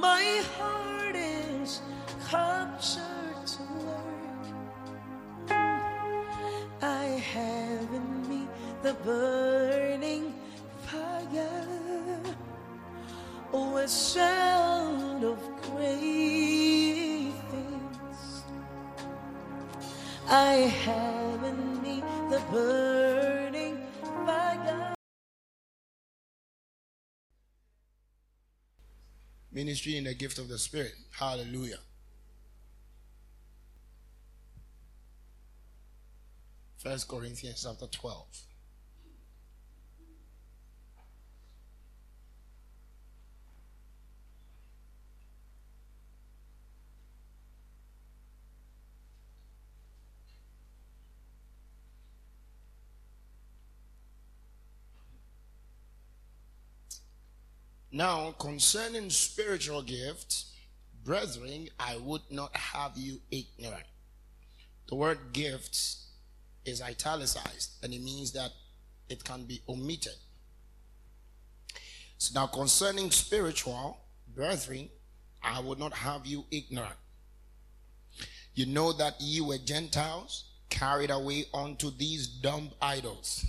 My heart is captured to work. I have in me the burning fire. Oh, a sound of great things. I have in me the burning fire. Ministry in the gift of the Spirit. Hallelujah. First Corinthians chapter 12. Now, concerning spiritual gifts, brethren, I would not have you ignorant. The word gifts is italicized, and it means that it can be omitted. So now, concerning spiritual, brethren, I would not have you ignorant. You know that ye were Gentiles, carried away unto these dumb idols.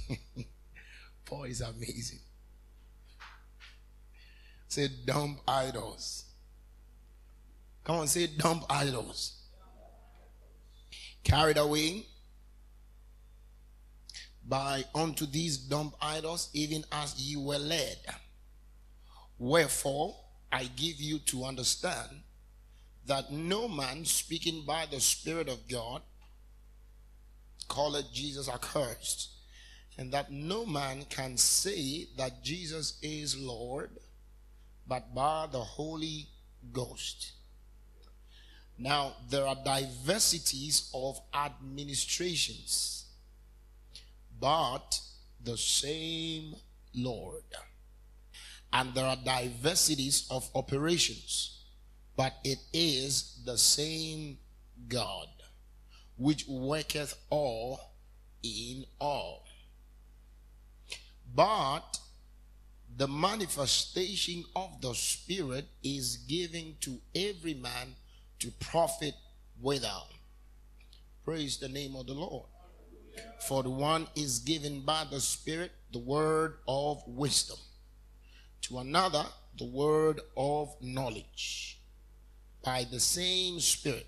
Paul is amazing. Say dumb idols. Come on, say dumb idols. Carried away by unto these dumb idols, even as ye were led. Wherefore, I give you to understand that no man speaking by the Spirit of God calleth Jesus accursed, and that no man can say that Jesus is Lord, but by the Holy Ghost. Now, there are diversities of administrations, but the same Lord. And there are diversities of operations, but it is the same God, which worketh all in all. But the manifestation of the Spirit is given to every man to profit withal. Praise the name of the Lord. For the one is given by the Spirit the word of wisdom. To another, the word of knowledge by the same Spirit.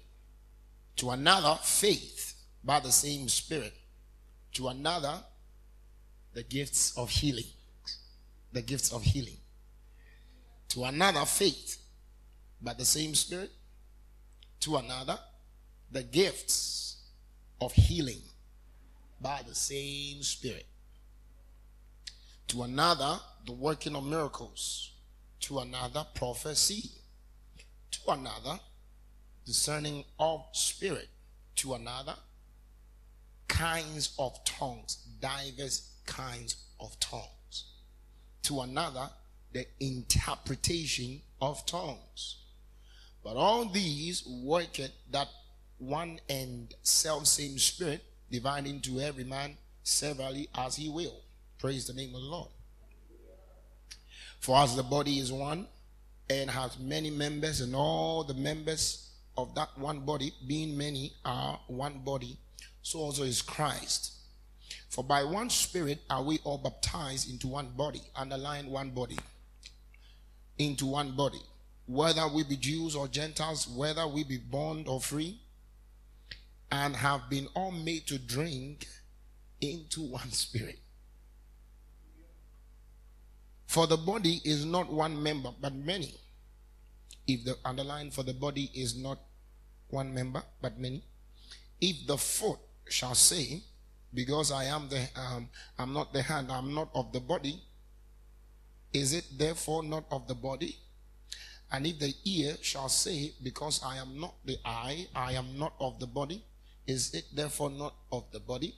To another, faith by the same Spirit. To another, the gifts of healing. The gifts of healing. To another, faith by the same Spirit. To another, the gifts of healing by the same Spirit. To another, the working of miracles. To another, prophecy. To another, discerning of spirit. To another, kinds of tongues, diverse kinds of tongues. To another, the interpretation of tongues. But all these worketh that one and selfsame Spirit, dividing to every man severally as he will. Praise the name of the Lord. For as the body is one, and hath many members, and all the members of that one body, being many, are one body, so also is Christ. For by one Spirit are we all baptized into one body, underline one body, into one body, whether we be Jews or Gentiles, whether we be bond or free, and have been all made to drink into one Spirit. For the body is not one member, but many. If the underline for the body is not one member, but many. If the foot shall say, because I am the I'm not the hand, I'm not of the body, is it therefore not of the body? And if the ear shall say, because I am not the eye, I am not of the body, is it therefore not of the body?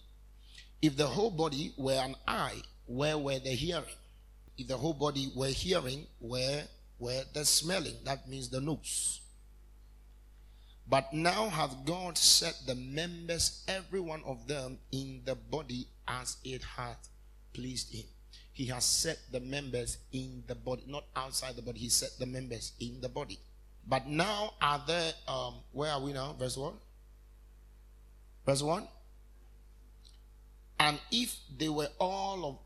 If the whole body were an eye, where were the hearing? If the whole body were hearing, where were the smelling? That means the nose. But now hath God set the members, every one of them, in the body as it hath pleased him. He has set the members in the body, not outside the body. He set the members in the body. But now are there, where are we now? Verse 1? Verse 1? And if they were all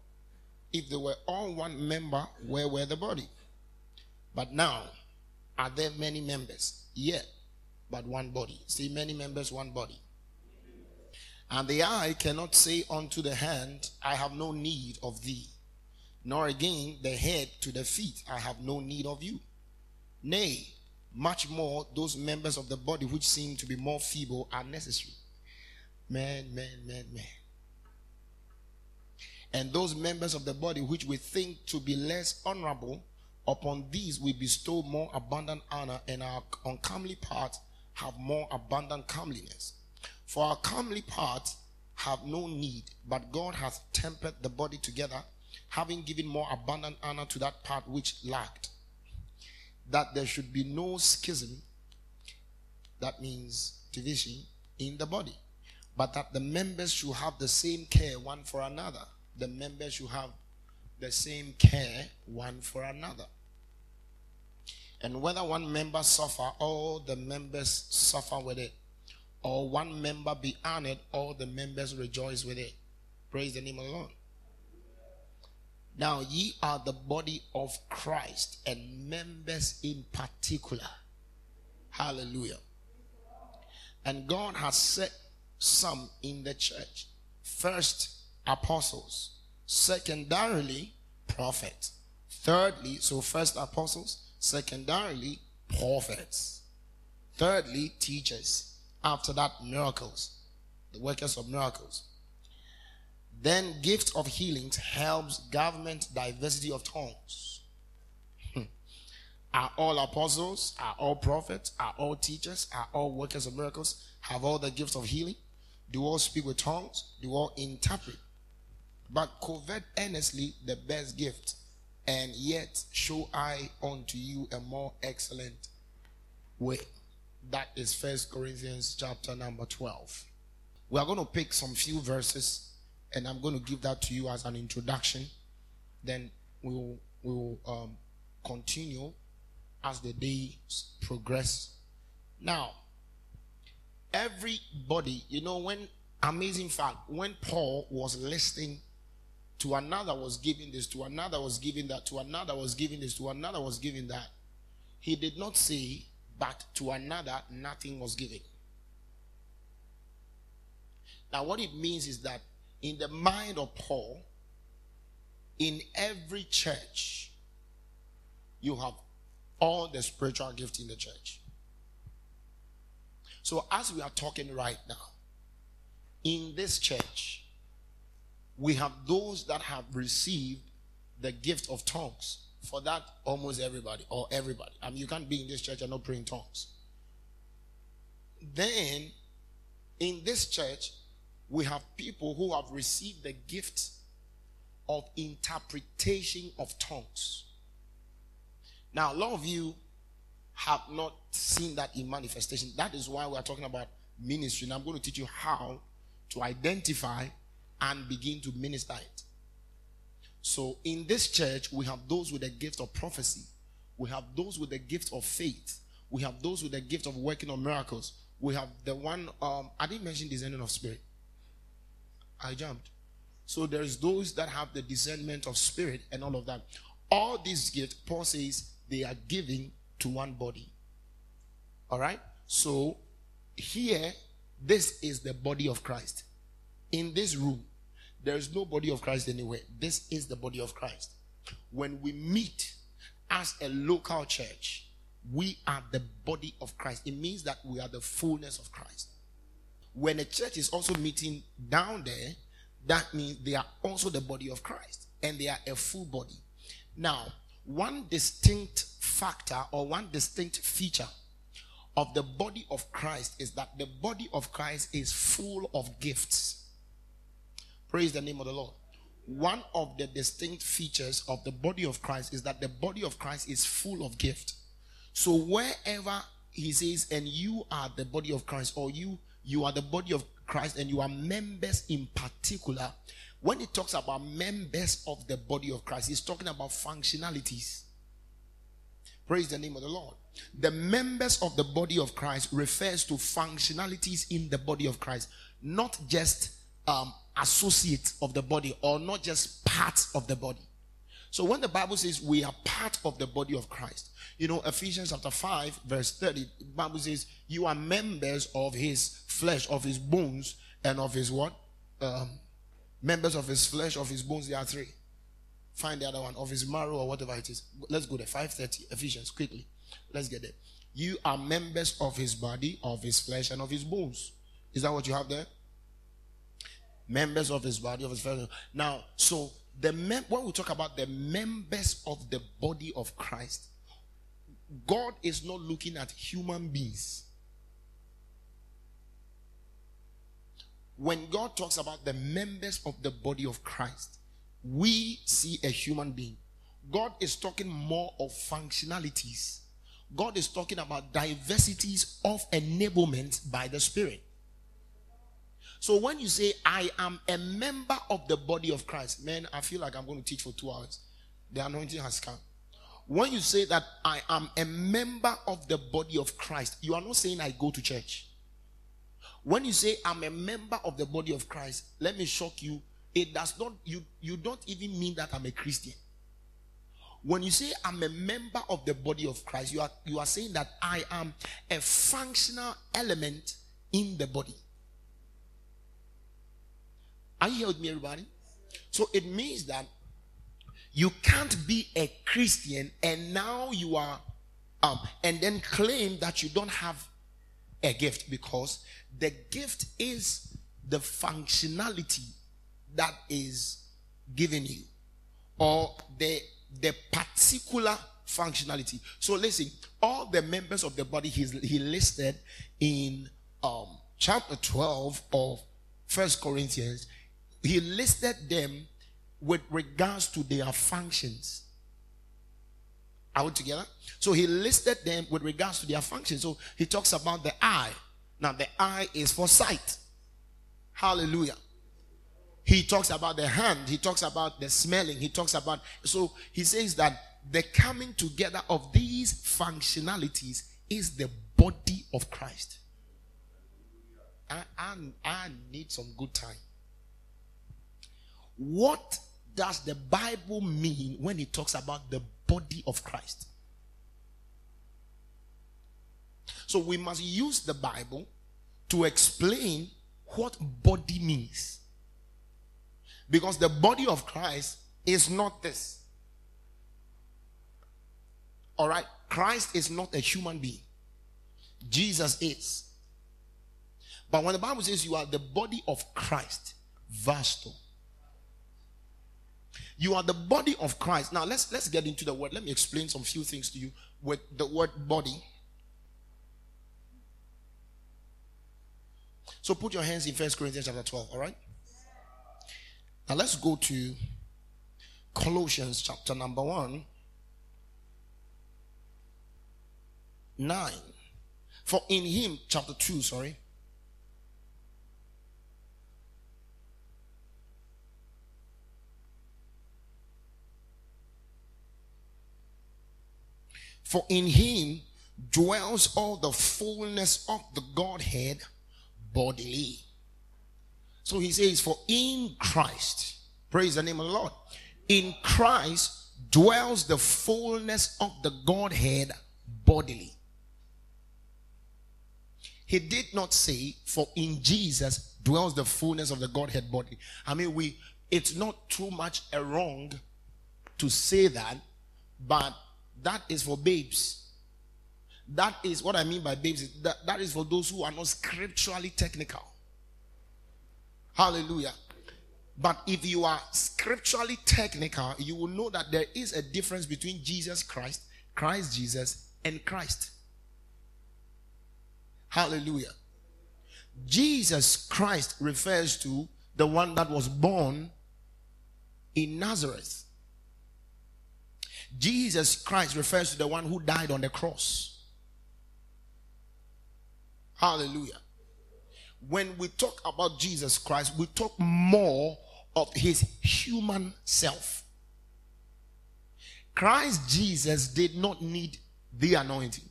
one member, where were the body? But now are there many members? Yet, but one body. See, many members, one body. And the eye cannot say unto the hand, I have no need of thee. Nor again the head to the feet, I have no need of you. Nay, much more those members of the body which seem to be more feeble are necessary. Man. And those members of the body which we think to be less honorable, upon these we bestow more abundant honor, and our uncomely part have more abundant comeliness. For our comely part have no need, but God hath tempered the body together, having given more abundant honor to that part which lacked, that there should be no schism, that means division, in the body, but that the members should have the same care one for another. The members should have the same care one for another. And whether one member suffer, all the members suffer with it. Or one member be honored, all the members rejoice with it. Praise the name of the Lord. Now ye are the body of Christ, and members in particular. Hallelujah. And God has set some in the church. First, apostles. Secondarily, prophets. Thirdly, so first apostles. Secondarily, prophets. Thirdly, teachers. After that, miracles. The workers of miracles. Then gift of healings, helps, government, diversity of tongues. Are all apostles? Are all prophets? Are all teachers? Are all workers of miracles? Have all the gifts of healing? Do all speak with tongues? Do all interpret? But covet earnestly the best gift, and yet show I unto you a more excellent way. That is 1 Corinthians chapter number 12. We are going to pick some few verses, and I'm going to give that to you as an introduction. Then we will continue as the days progress. Now, everybody, you know, when amazing fact, when Paul was listening to another was giving this, to another was giving that, to another was giving this, to another was giving that, he did not say, but to another nothing was given. Now, what it means is that in the mind of Paul, in every church, you have all the spiritual gifts in the church. So as we are talking right now, in this church, we have those that have received the gift of tongues. For that, almost everybody or everybody. I mean, you can't be in this church and not pray in tongues. Then, in this church, we have people who have received the gift of interpretation of tongues. Now, a lot of you have not seen that in manifestation. That is why we are talking about ministry. And I'm going to teach you how to identify and begin to minister it. So, in this church, we have those with the gift of prophecy. We have those with the gift of faith. We have those with the gift of working on miracles. We have the one, I didn't mention discerning of spirit. I jumped. So there is those that have the discernment of spirit and all of that. All these gifts, Paul says, they are given to one body. All right? So here, this is the body of Christ. In this room, there is no body of Christ anywhere. This is the body of Christ. When we meet as a local church, we are the body of Christ. It means that we are the fullness of Christ. When a church is also meeting down there, that means they are also the body of Christ, and they are a full body. Now, one distinct factor or one distinct feature of the body of Christ is that the body of Christ is full of gifts. Praise the name of the Lord. One of the distinct features of the body of Christ is that the body of Christ is full of gift. So wherever he says, and you are the body of Christ, or you are the body of Christ, and you are members in particular. When it talks about members of the body of Christ, it's talking about functionalities. Praise the name of the Lord. The members of the body of Christ refers to functionalities in the body of Christ, not just associates of the body or not just parts of the body. So when the Bible says we are part of the body of Christ, you know, Ephesians chapter 5 verse 30, the Bible says you are members of his flesh, of his bones, and of his what? Members of his flesh, of his bones, there are three. Find the other one, of his marrow or whatever it is. Let's go there, 5:30, Ephesians, quickly. Let's get there. You are members of his body, of his flesh, and of his bones. Is that what you have there? Members of his body, of his flesh. Now, so when we talk about the members of the body of Christ, God is not looking at human beings. When God talks about the members of the body of Christ, we see a human being. God is talking more of functionalities. God is talking about diversities of enablement by the Spirit. So when you say, I am a member of the body of Christ, man, I feel like I'm going to teach for 2 hours. The anointing has come. When you say that I am a member of the body of Christ, you are not saying I go to church. When you say I'm a member of the body of Christ, let me shock you. It does not, you don't even mean that I'm a Christian. When you say I'm a member of the body of Christ, you are saying that I am a functional element in the body. Are you here with me, everybody? So it means that you can't be a Christian and now you are and then claim that you don't have a gift, because the gift is the functionality that is given you, or the particular functionality. So listen, all the members of the body he listed in chapter 12 of 1 Corinthians, he listed them with regards to their functions. Are we together? So he listed them with regards to their functions. So he talks about the eye. Now the eye is for sight. Hallelujah. He talks about the hand. He talks about the smelling. He talks about... So he says that the coming together of these functionalities is the body of Christ. I need some good time. What does the Bible mean when it talks about the body of Christ? So we must use the Bible to explain what body means. Because the body of Christ is not this. Alright? Christ is not a human being. Jesus is. But when the Bible says you are the body of Christ, vasto. You are the body of Christ. Now let's get into the word. Let me explain some few things to you with the word body. So put your hands in 1 Corinthians chapter 12, alright? Now let's go to Colossians chapter number 1. 9. For in him, chapter 2, sorry. For in him dwells all the fullness of the Godhead bodily. So he says, for in Christ, praise the name of the Lord, in Christ dwells the fullness of the Godhead bodily. He did not say, for in Jesus dwells the fullness of the Godhead bodily. I mean, it's not too much a wrong to say that, but that is for babes. That is what I mean by babes. That is for those who are not scripturally technical. Hallelujah. But if you are scripturally technical, you will know that there is a difference between Jesus Christ, Christ Jesus, and Christ. Hallelujah. Jesus Christ refers to the one that was born in Nazareth. Jesus Christ refers to the one who died on the cross. Hallelujah. When we talk about Jesus Christ, we talk more of his human self. Christ Jesus did not need the anointing.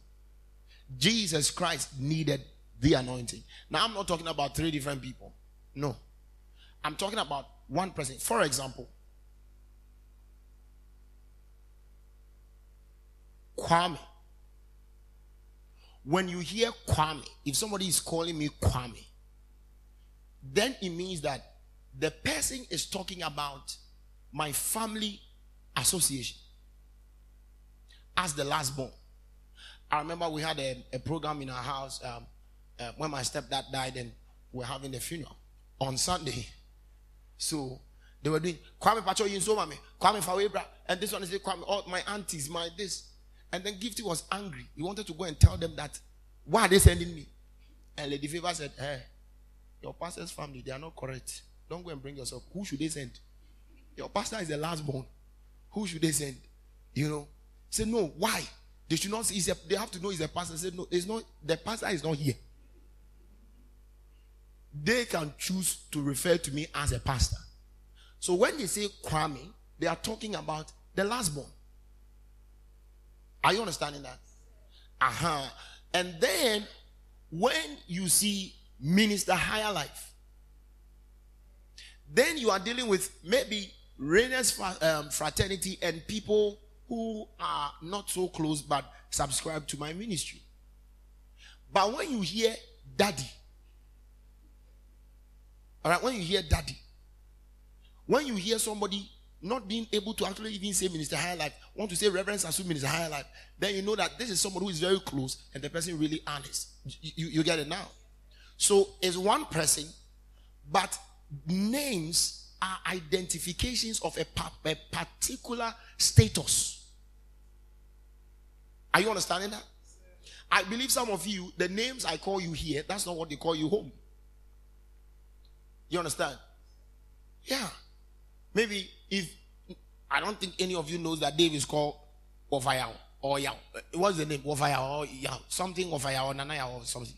Jesus Christ needed the anointing. Now, I'm not talking about three different people. No. I'm talking about one person. For example, Kwame. When you hear Kwame, if somebody is calling me Kwame, then it means that the person is talking about my family association as the last born. I remember we had a program in our house when my stepdad died, and we're having the funeral on Sunday. So they were doing Kwame Pacho Yinso Mame, Kwame Fawebra, and this one is Kwame, all my aunties, my this. And then Gifty was angry. He wanted to go and tell them that, why are they sending me? And Lady Favor said, hey, your pastor's family, they are not correct. Don't go and bring yourself. Who should they send? Your pastor is the last born. Who should they send? You know? Say, no, why? They should not see, they have to know it's the pastor. Say, no, it's not, the pastor is not here. They can choose to refer to me as a pastor. So when they say Kwame, they are talking about the last born. Are you understanding that? And then when you see Minister Higher Life, then you are dealing with maybe Rainers fraternity and people who are not so close but subscribe to my ministry. But when you hear Daddy, all right, when you hear Daddy, when you hear somebody not being able to actually even say Minister Higher Life, want to say Reverend Sasu Minister Higher Life, then you know that this is someone who is very close and the person really honest. You get it now? So it's one person, but names are identifications of a particular status. Are you understanding that? I believe some of you, the names I call you here, that's not what they call you home. You understand? Yeah. Maybe if, I don't think any of you knows that Dave is called Ofayao or Yao. What's the name? Ofayao or Yao. Something Ofayao or Nanaya or something.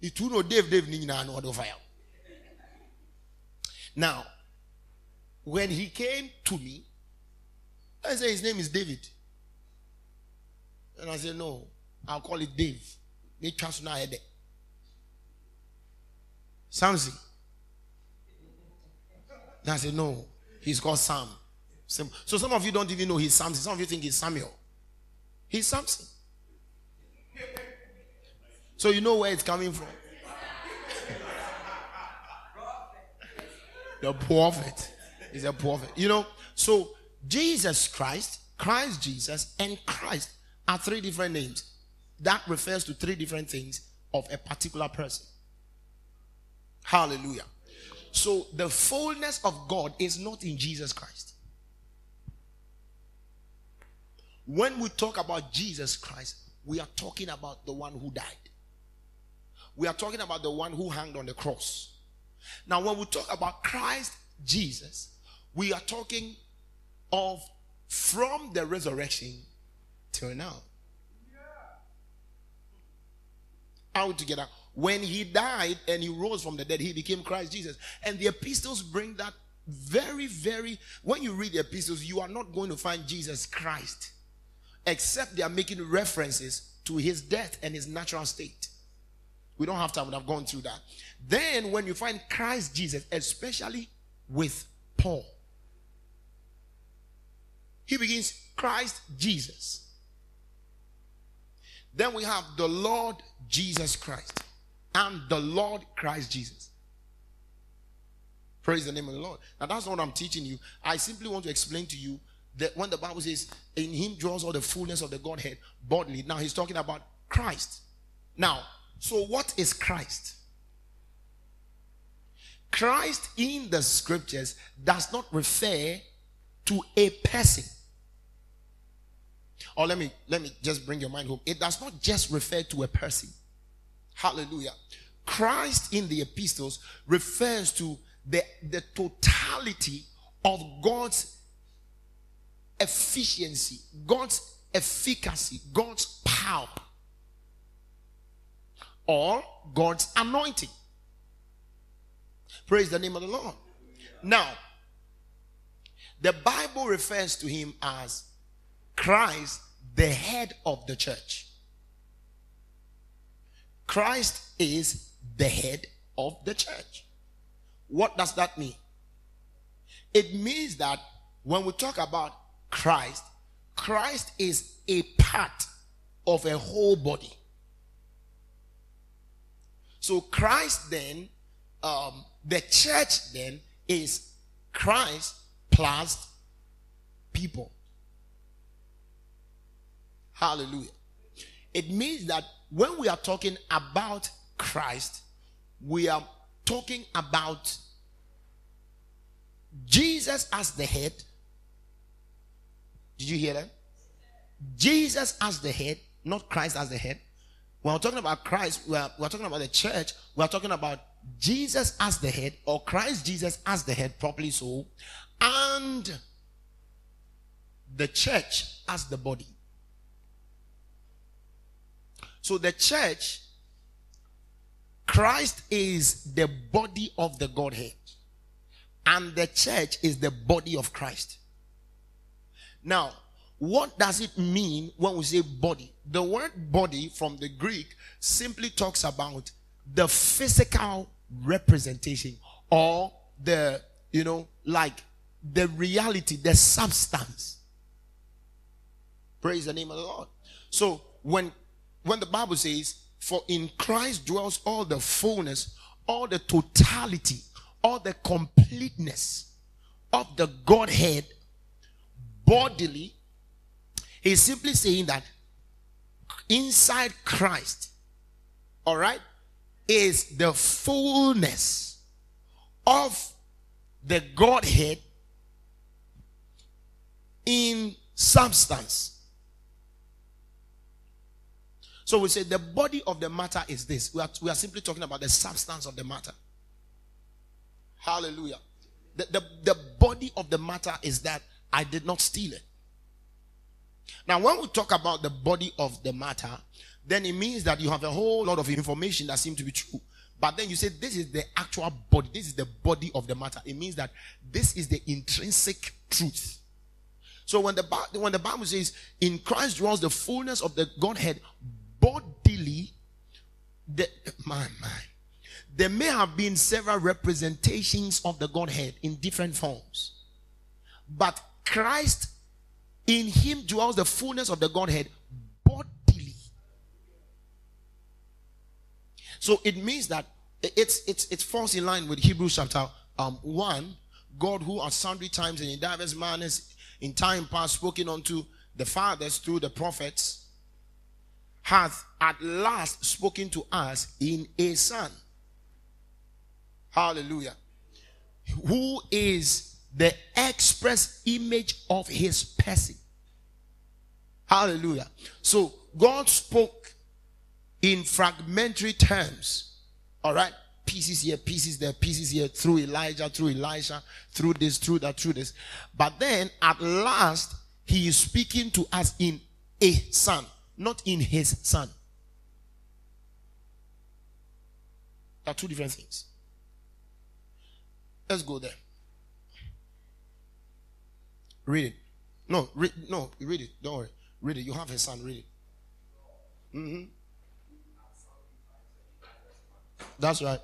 You two know Dave Nina and Ofayao. Now, when he came to me, I said his name is David. And I said, no, I'll call it Dave. Samson. And I said, no, he's called Sam. So some of you don't even know he's Samson. Some of you think he's Samuel. He's Samson. So you know where it's coming from. The prophet is a prophet. You know, so Jesus Christ, Christ Jesus, and Christ are three different names. That refers to three different things of a particular person. Hallelujah. So the fullness of God is not in Jesus Christ. When we talk about Jesus Christ, we are talking about the one who died. We are talking about the one who hung on the cross. Now, when we talk about Christ Jesus, we are talking of from the resurrection till now. Out together. When he died and he rose from the dead, he became Christ Jesus. And the epistles bring that very, very... When you read the epistles, you are not going to find Jesus Christ, except they are making references to his death and his natural state. We don't have time, we have gone through that. Then when you find Christ Jesus, especially with Paul, he begins Christ Jesus. Then we have the Lord Jesus Christ. And the Lord Christ Jesus. Praise the name of the Lord. Now that's not what I'm teaching you. I simply want to explain to you that when the Bible says in him dwells all the fullness of the Godhead bodily. Now he's talking about Christ. Now, so what is Christ? Christ in the scriptures does not refer to a person. Or let me just bring your mind home. It does not just refer to a person. Hallelujah. Christ in the epistles refers to the totality of God's efficiency, God's efficacy, God's power, or God's anointing. Praise the name of the Lord. Now, the Bible refers to him as Christ, the head of the church. Christ is the head of the church. What does that mean? It means that when we talk about Christ, Christ is a part of a whole body. So Christ then, the church then is Christ plus people. Hallelujah. It means that when we are talking about Christ, we are talking about Jesus as the head. Did you hear that? Jesus as the head, not Christ as the head. When we're talking about Christ, we're talking about the church. We're talking about Jesus as the head, or Christ Jesus as the head, properly so, and the church as the body. So the church, Christ is the body of the Godhead, and the church is the body of Christ. Now, what does it mean when we say body? The word body from the Greek simply talks about the physical representation, or the, like the reality, the substance. Praise the name of the Lord. So when the Bible says, for in Christ dwells all the fullness, all the totality, all the completeness of the Godhead bodily, he's simply saying that inside Christ, all right, is the fullness of the Godhead in substance. So we say the body of the matter is this. We are simply talking about the substance of the matter. Hallelujah. The body of the matter is that I did not steal it. Now, when we talk about the body of the matter, then it means that you have a whole lot of information that seems to be true. But then you say this is the actual body. This is the body of the matter. It means that this is the intrinsic truth. So when the Bible says, in Christ dwells the fullness of the Godhead bodily, there may have been several representations of the Godhead in different forms. But Christ, in him dwells the fullness of the Godhead bodily. So it means that it falls in line with Hebrews chapter 1. God, who at sundry times and in diverse manners in time past spoken unto the fathers through the prophets, hath at last spoken to us in a Son. Hallelujah. Who is the express image of his person. Hallelujah. So God spoke in fragmentary terms. All right. Pieces here, pieces there, pieces here, through Elijah, through Elisha, through this, through that, through this. But then at last, he is speaking to us in a Son, not in his Son. There are two different things. Let's go there. Read it. No, read it. Don't worry. Read it. You have his Son. Read it. That's right.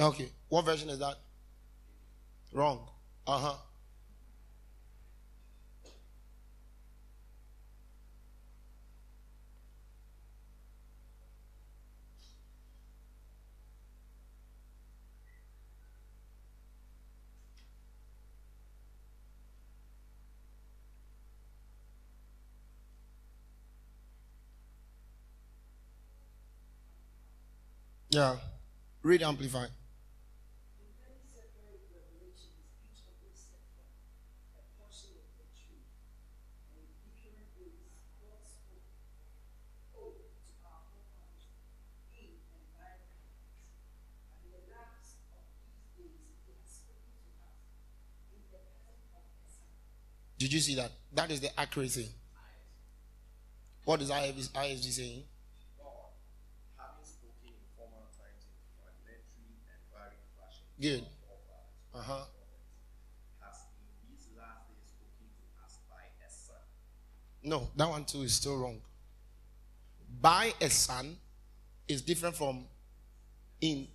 Okay. What version is that? Wrong. Yeah, read Amplified. Did you see that? That is the accurate thing. What is IFG saying? Having spoken in former times in fragmentary and varied Good. Uh-huh. No, that one too is still wrong. By a son is different from in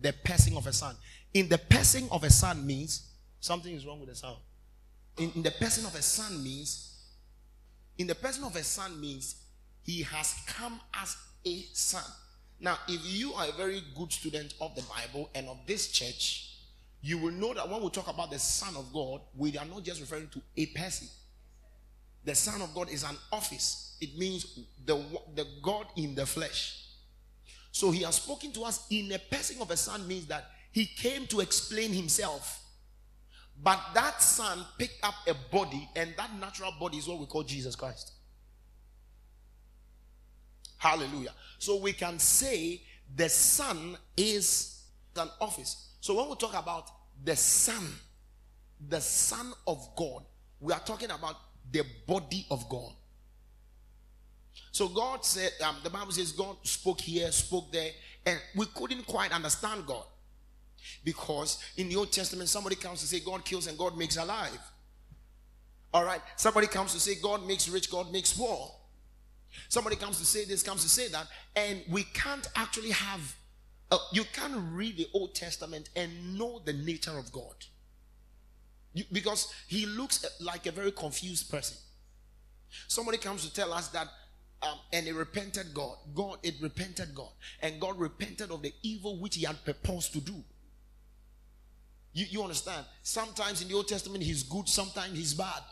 the passing of a son. In the passing of a son means something is wrong with the son. In the passing of a son means, in the passing of a son means he has come as a son. Now, if you are a very good student of the Bible and of this church, you will know that when we talk about the Son of God, we are not just referring to a person. The Son of God is an office. It means the God in the flesh. So he has spoken to us in the person of a son means that he came to explain himself. But that son picked up a body, and that natural body is what we call Jesus Christ. Hallelujah. So we can say the son is an office. So when we talk about the Son of God, we are talking about the body of God. So God said, the Bible says God spoke here, spoke there, and we couldn't quite understand God. Because in the Old Testament, somebody comes to say God kills and God makes alive. Alright, somebody comes to say God makes rich, God makes poor. Somebody comes to say this, comes to say that, and we can't actually have, you can't read the Old Testament and know the nature of God. Because he looks like a very confused person. Somebody comes to tell us that, and it repented God. And God repented of the evil which he had purposed to do. You understand? Sometimes in the Old Testament he's good, sometimes he's bad.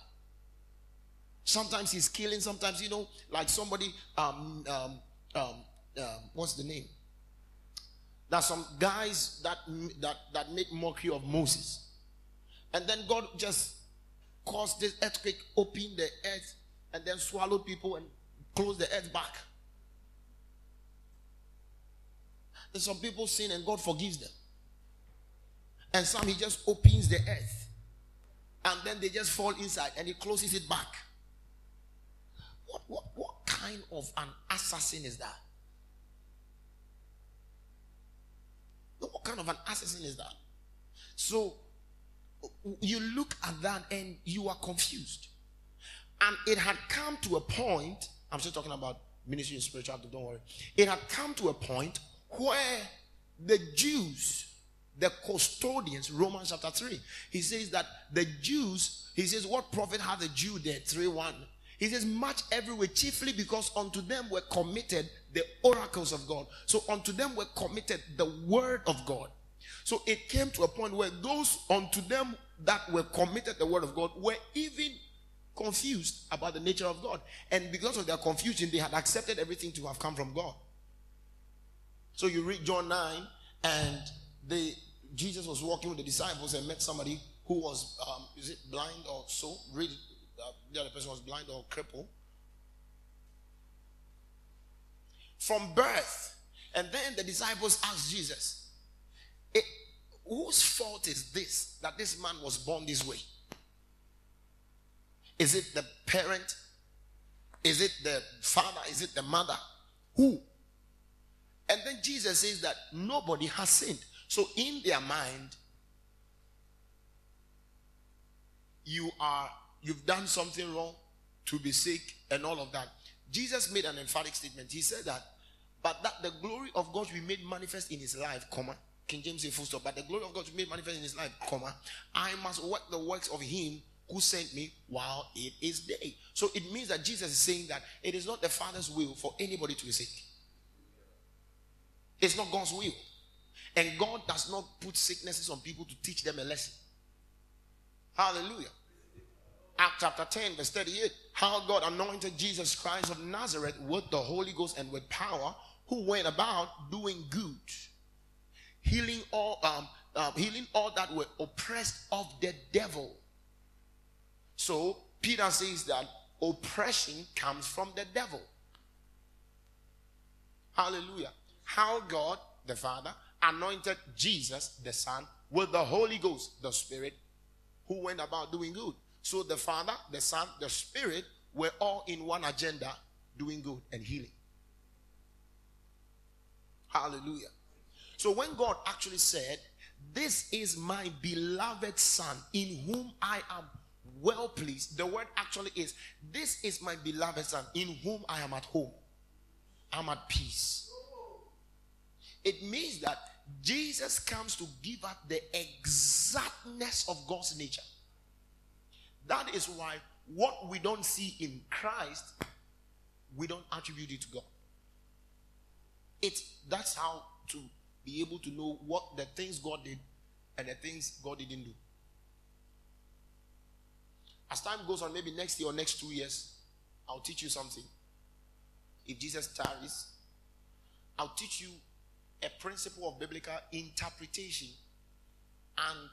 Sometimes he's killing, sometimes, you know, like somebody, what's the name? There's some guys that make mockery of Moses. And then God just caused this earthquake, opened the earth, and then swallowed people and closed the earth back. And some people sin and God forgives them. And some he just opens the earth. And then they just fall inside and he closes it back. What kind of an assassin is that? What kind of an assassin is that? So you look at that and you are confused. And it had come to a point, I'm still talking about ministry and spirituality, don't worry. It had come to a point where the Jews, the custodians, Romans chapter 3, he says that the Jews, he says, what profit hath the Jew there? 3:1. He says, much everywhere, chiefly because unto them were committed the oracles of God. So unto them were committed the word of God. So it came to a point where those unto them that were committed the word of God were even confused about the nature of God. And because of their confusion, they had accepted everything to have come from God. So you read John 9 and Jesus was walking with the disciples and met somebody who was, is it blind or so? Read it. The other person was blind or crippled from birth. And then the disciples asked Jesus, whose fault is this that this man was born this way? Is it the parent? Is it the father? Is it the mother? Who? And then Jesus says that nobody has sinned. So in their mind, you've done something wrong to be sick and all of that. Jesus made an emphatic statement. He said that, but that the glory of God will be made manifest in his life, comma. King James said full stop. But the glory of God will be made manifest in his life, comma. I must work the works of him who sent me while it is day. So it means that Jesus is saying that it is not the Father's will for anybody to be sick. It's not God's will. And God does not put sicknesses on people to teach them a lesson. Hallelujah. Acts chapter 10 verse 38, how God anointed Jesus Christ of Nazareth with the Holy Ghost and with power, who went about doing good, healing all that were oppressed of the devil. So Peter says that oppression comes from the devil. Hallelujah. How God the Father anointed Jesus the Son with the Holy Ghost, the Spirit, who went about doing good. So the Father, the Son, the Spirit were all in one agenda, doing good and healing. Hallelujah. So when God actually said This is my beloved son in whom I am well pleased. The word actually is, this is my beloved son in whom I am at home. I'm at peace. It means that Jesus comes to give us the exactness of God's nature. That is why what we don't see in Christ, we don't attribute it to God. That's how to be able to know what the things God did and the things God didn't do. As time goes on, maybe next year or next 2 years, I'll teach you something. If Jesus tarries, I'll teach you a principle of biblical interpretation, and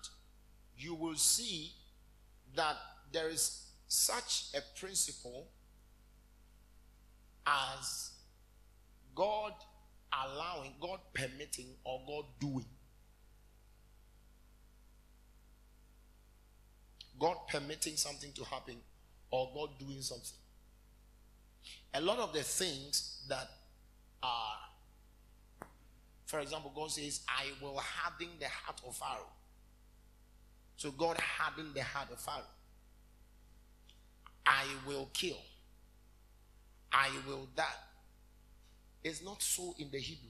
you will see that there is such a principle as God allowing, God permitting, or God doing. God permitting something to happen, or God doing something. A lot of the things that are, for example, God says, I will harden the heart of Pharaoh. So God hardened the heart of Pharaoh. I will kill. I will die. It's not so in the Hebrew.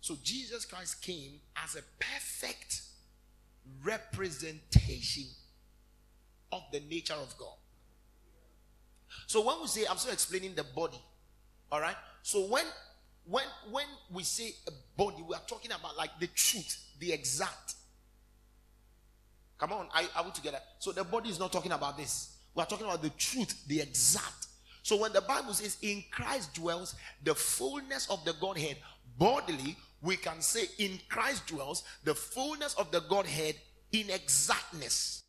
So Jesus Christ came as a perfect representation of the nature of God. So when we say, I'm still explaining the body, all right? So when we say a body, we are talking about like the truth, the exact. Come on, are we together? So the body is not talking about this. We are talking about the truth, the exact. So when the Bible says in Christ dwells the fullness of the Godhead bodily, we can say in Christ dwells the fullness of the Godhead in exactness.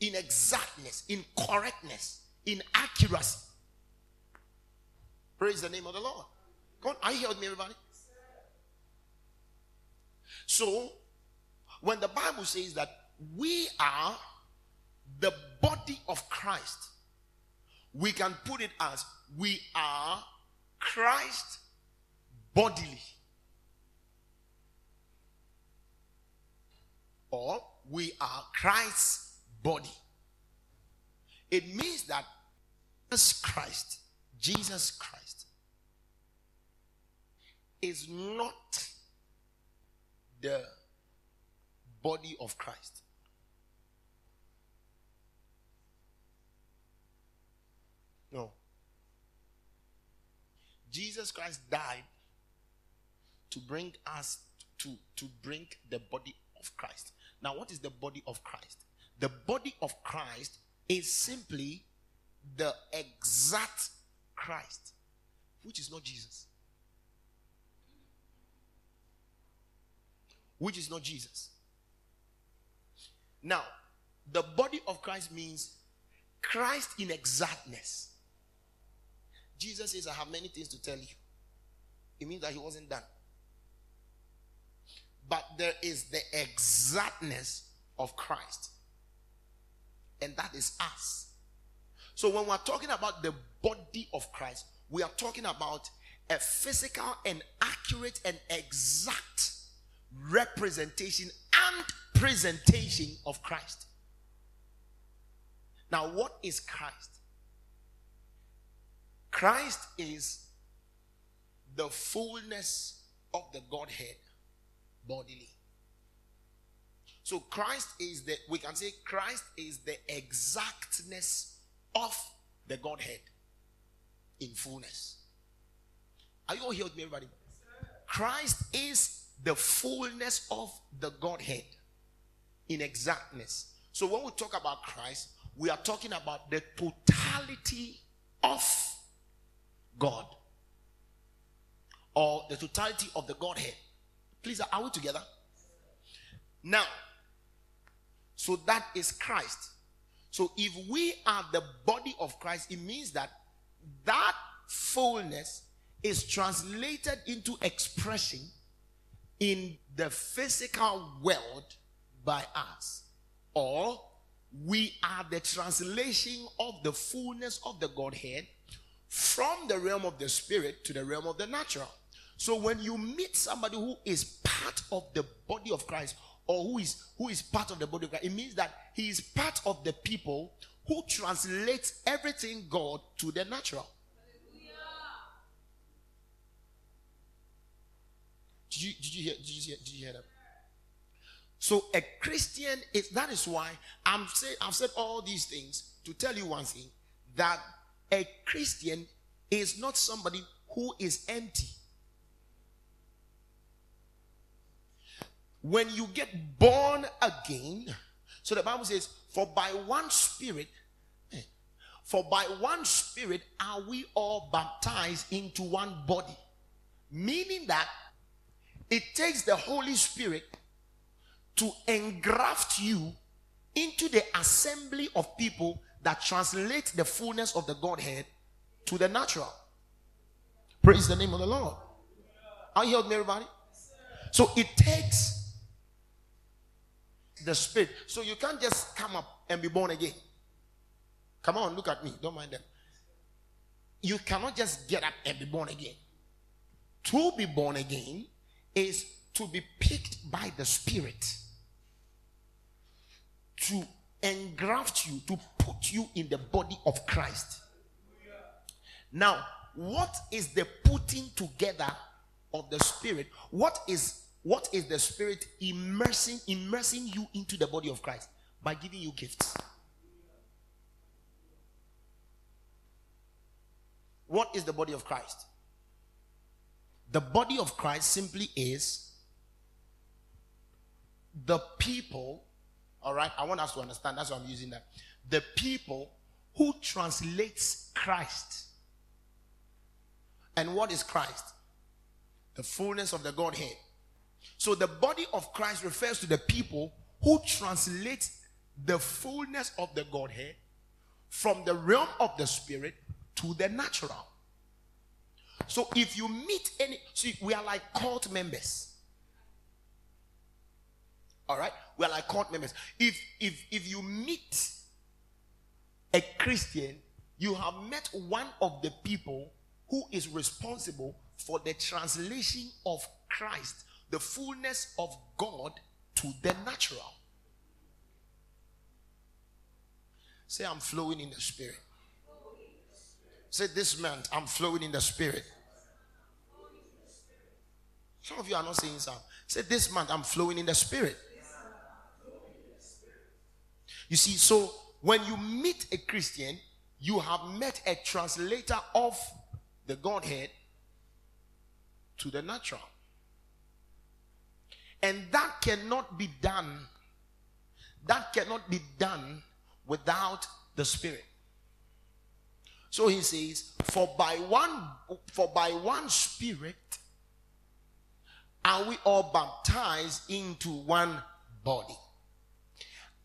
In exactness, in correctness, in accuracy. Praise the name of the Lord. Come on, are you here with me, everybody? So, when the Bible says that we are the body of Christ, we can put it as we are Christ bodily, or we are Christ's body. It means that Jesus Christ is not the body of Christ. No. Jesus Christ died to bring us to bring the body of Christ. Now, what is the body of Christ? The body of Christ is simply the exact Christ, which is not Jesus. Which is not Jesus. Now, the body of Christ means Christ in exactness. Jesus says, I have many things to tell you. It means that he wasn't done. But there is the exactness of Christ. And that is us. So when we're talking about the body of Christ, we are talking about a physical and accurate and exact representation and presentation of Christ. Now, what is Christ? Christ is the fullness of the Godhead bodily. So Christ is the, we can say Christ is the exactness of the Godhead in fullness. Are you all here with me, everybody? Christ is the fullness of the Godhead in exactness. So when we talk about Christ, we are talking about the totality of God, or the totality of the Godhead. Please, are we together? Now, so that is Christ. So if we are the body of Christ, it means that that fullness is translated into expression in the physical world by us, or we are the translation of the fullness of the Godhead from the realm of the spirit to the realm of the natural. So when you meet somebody who is part of the body of Christ, or who is part of the body of Christ, it means that he is part of the people who translate everything God to the natural. Did you hear that? So a Christian is, that is why I've said all these things to tell you one thing, that a Christian is not somebody who is empty. When you get born again, so the Bible says, for by one spirit are we all baptized into one body. Meaning that it takes the Holy Spirit to engraft you into the assembly of people that translate the fullness of the Godhead to the natural. Praise the name of the Lord. Are you helping me, everybody? So it takes the Spirit. So you can't just come up and be born again. Come on, look at me. Don't mind them. You cannot just get up and be born again. To be born again is to be picked by the Spirit to engraft you, to put you in the body of Christ. Now, what is the putting together of the Spirit? What is the Spirit immersing you into the body of Christ? By giving you gifts. What is the body of Christ? The body of Christ simply is the people, all right? I want us to understand, that's why I'm using that. The people who translates Christ. And what is Christ? The fullness of the Godhead. So the body of Christ refers to the people who translate the fullness of the Godhead from the realm of the Spirit to the natural. So if you meet any, see, we are like cult members. All right? We are like cult members. If you meet a Christian, you have met one of the people who is responsible for the translation of Christ, the fullness of God, to the natural. Say, I'm flowing in the Spirit. Say this month, I'm flowing in the Spirit. Some of you are not saying something. Say this month, I'm flowing in the Spirit. You see, so when you meet a Christian, you have met a translator of the Godhead to the natural. And that cannot be done. That cannot be done without the Spirit. So he says, for by one Spirit are we all baptized into one body.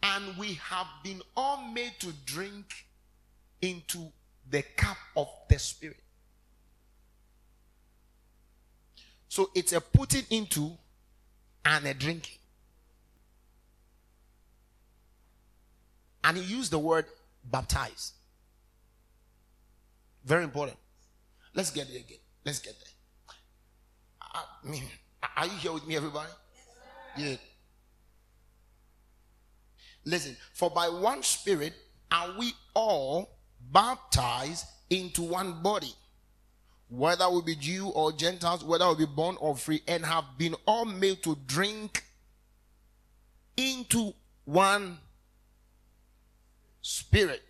And we have been all made to drink into the cup of the Spirit. So it's a putting into and a drinking. And he used the word baptize. Very important. Let's get there again. Let's get there. I mean, are you here with me, everybody? Yes, yeah. Listen, for by one Spirit are we all baptized into one body, whether we be Jew or Gentiles, whether we be born or free, and have been all made to drink into one Spirit.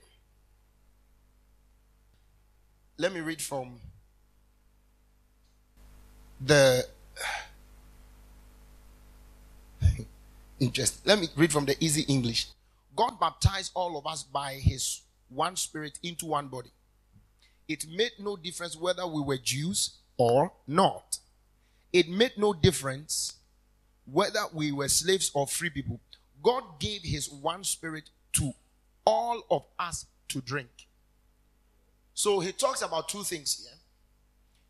Let me read from the interest. Let me read from the Easy English. God baptized all of us by his one Spirit into one body. It made no difference whether we were Jews or not. It made no difference whether we were slaves or free people. God gave his one Spirit to all of us to drink. So he talks about two things here.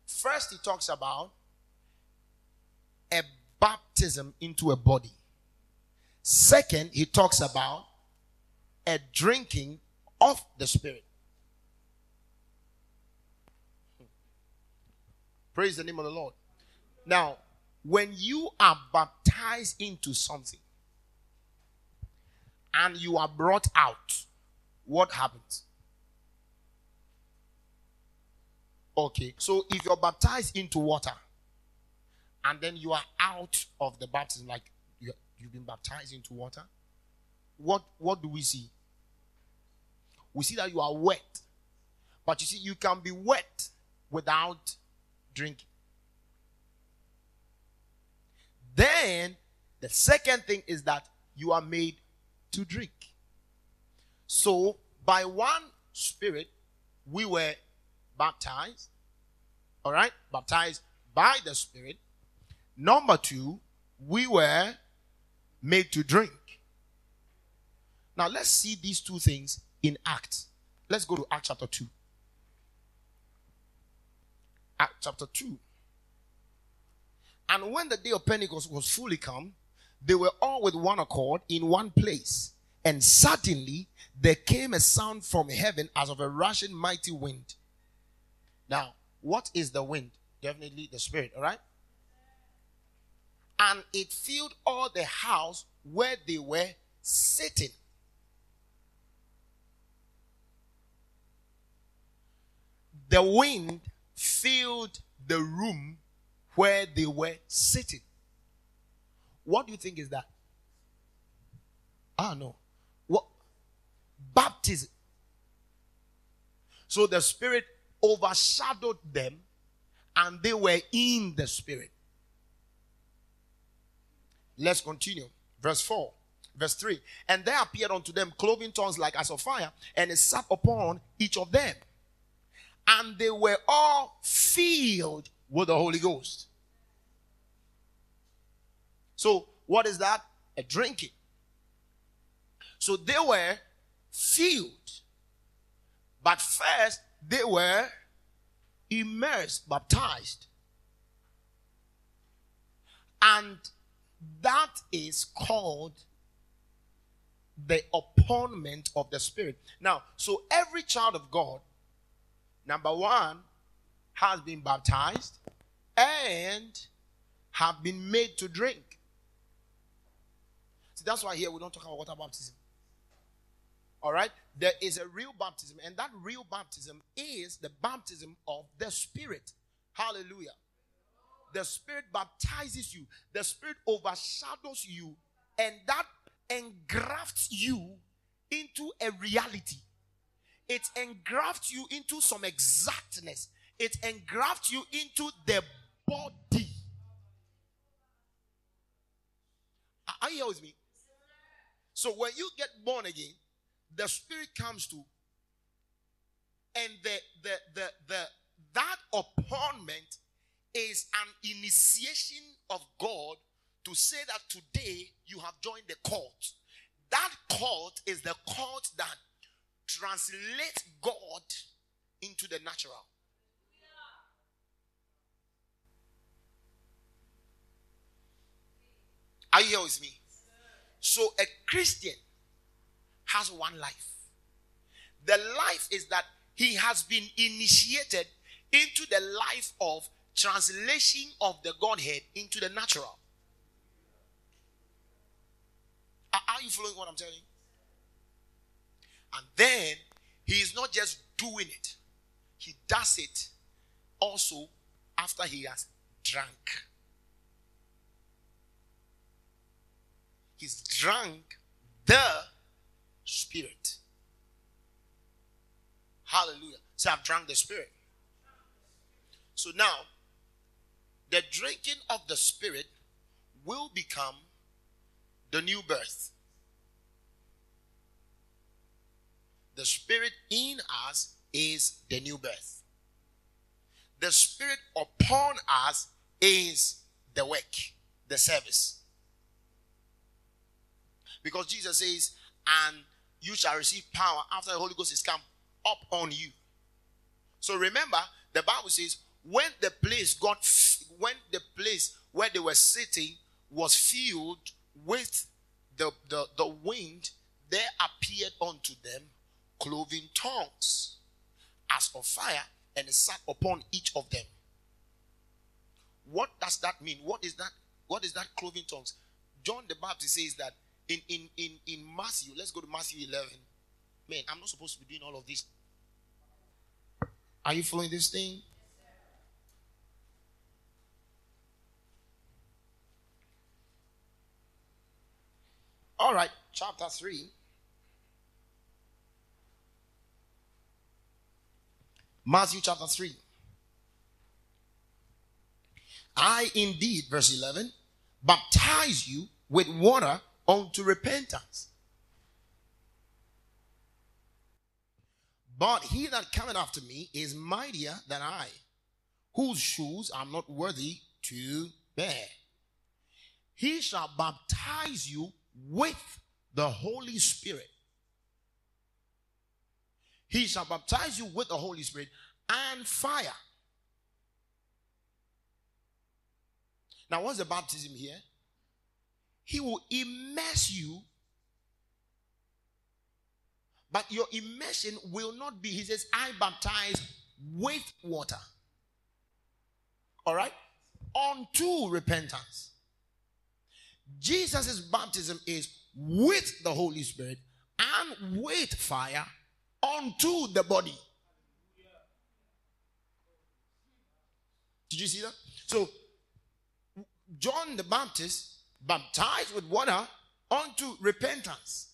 First, he talks about a baptism into a body. Second, he talks about a drinking of the Spirit. Praise the name of the Lord. Now, when you are baptized into something and you are brought out, what happens? Okay, so if you're baptized into water and then you are out of the baptism, like you've been baptized into water, what do we see? We see that you are wet. But you see, you can be wet without drinking. Then, the second thing is that you are made to drink. So, by one Spirit, we were baptized. All right? Baptized by the Spirit. Number two, we were made to drink. Now, let's see these two things in Acts. Let's go to Acts chapter 2. Acts chapter 2. And when the day of Pentecost was fully come, they were all with one accord in one place. And suddenly there came a sound from heaven as of a rushing mighty wind. Now, what is the wind? Definitely the Spirit, all right? And it filled all the house where they were sitting. The wind filled the room where they were sitting. What do you think is that? Ah, no. What? Baptism. So the Spirit overshadowed them and they were in the Spirit. Let's continue. Verse 4. Verse 3. And there appeared unto them cloven tongues like as of fire, and it sat upon each of them. And they were all filled with the Holy Ghost. So, what is that? A drinking. So, they were filled. But first, they were immersed, baptized. And that is called the upon-ment of the Spirit. Now, so every child of God, number one, has been baptized and have been made to drink. See, that's why here we don't talk about water baptism. All right? There is a real baptism, and that real baptism is the baptism of the Spirit. Hallelujah. The Spirit baptizes you. The Spirit overshadows you, and that engrafts you into a reality. It engrafts you into some exactness. It engrafts you into the body. Are you here with me? So when you get born again, the Spirit comes to, and that appointment is an initiation of God to say that today you have joined the cult. That cult is the cult that translates God into the natural. Are you here with me? So a Christian has one life. The life is that he has been initiated into the life of translation of the Godhead into the natural. Are you following what I'm telling you? And then he is not just doing it. He does it also after he has drunk. He's drunk the Spirit. Hallelujah. So I've drunk the Spirit. So now, the drinking of the Spirit will become the new birth. The Spirit in us is the new birth. The Spirit upon us is the work, the service. Because Jesus says, and you shall receive power after the Holy Ghost is come up on you. So remember, the Bible says, when the place where they were sitting was filled with the wind, there appeared unto them cloven tongues as of fire, and it sat upon each of them. What does that mean? What is that? What is that cloven tongues? John the Baptist says that in Matthew. Let's go to Matthew 11. Man, I'm not supposed to be doing all of this. Are you following this thing? All right, chapter 3. Matthew chapter 3. I indeed, verse 11, baptize you with water unto repentance. But he that cometh after me is mightier than I, whose shoes I am not worthy to bear. He shall baptize you with the Holy Spirit. He shall baptize you with the Holy Spirit and fire. Now, what's the baptism here? He will immerse you. But your immersion will not be, he says, I baptize with water. All right? Unto repentance. Jesus' baptism is with the Holy Spirit and with fire unto the body. Did you see that? So, John the Baptist baptized with water unto repentance.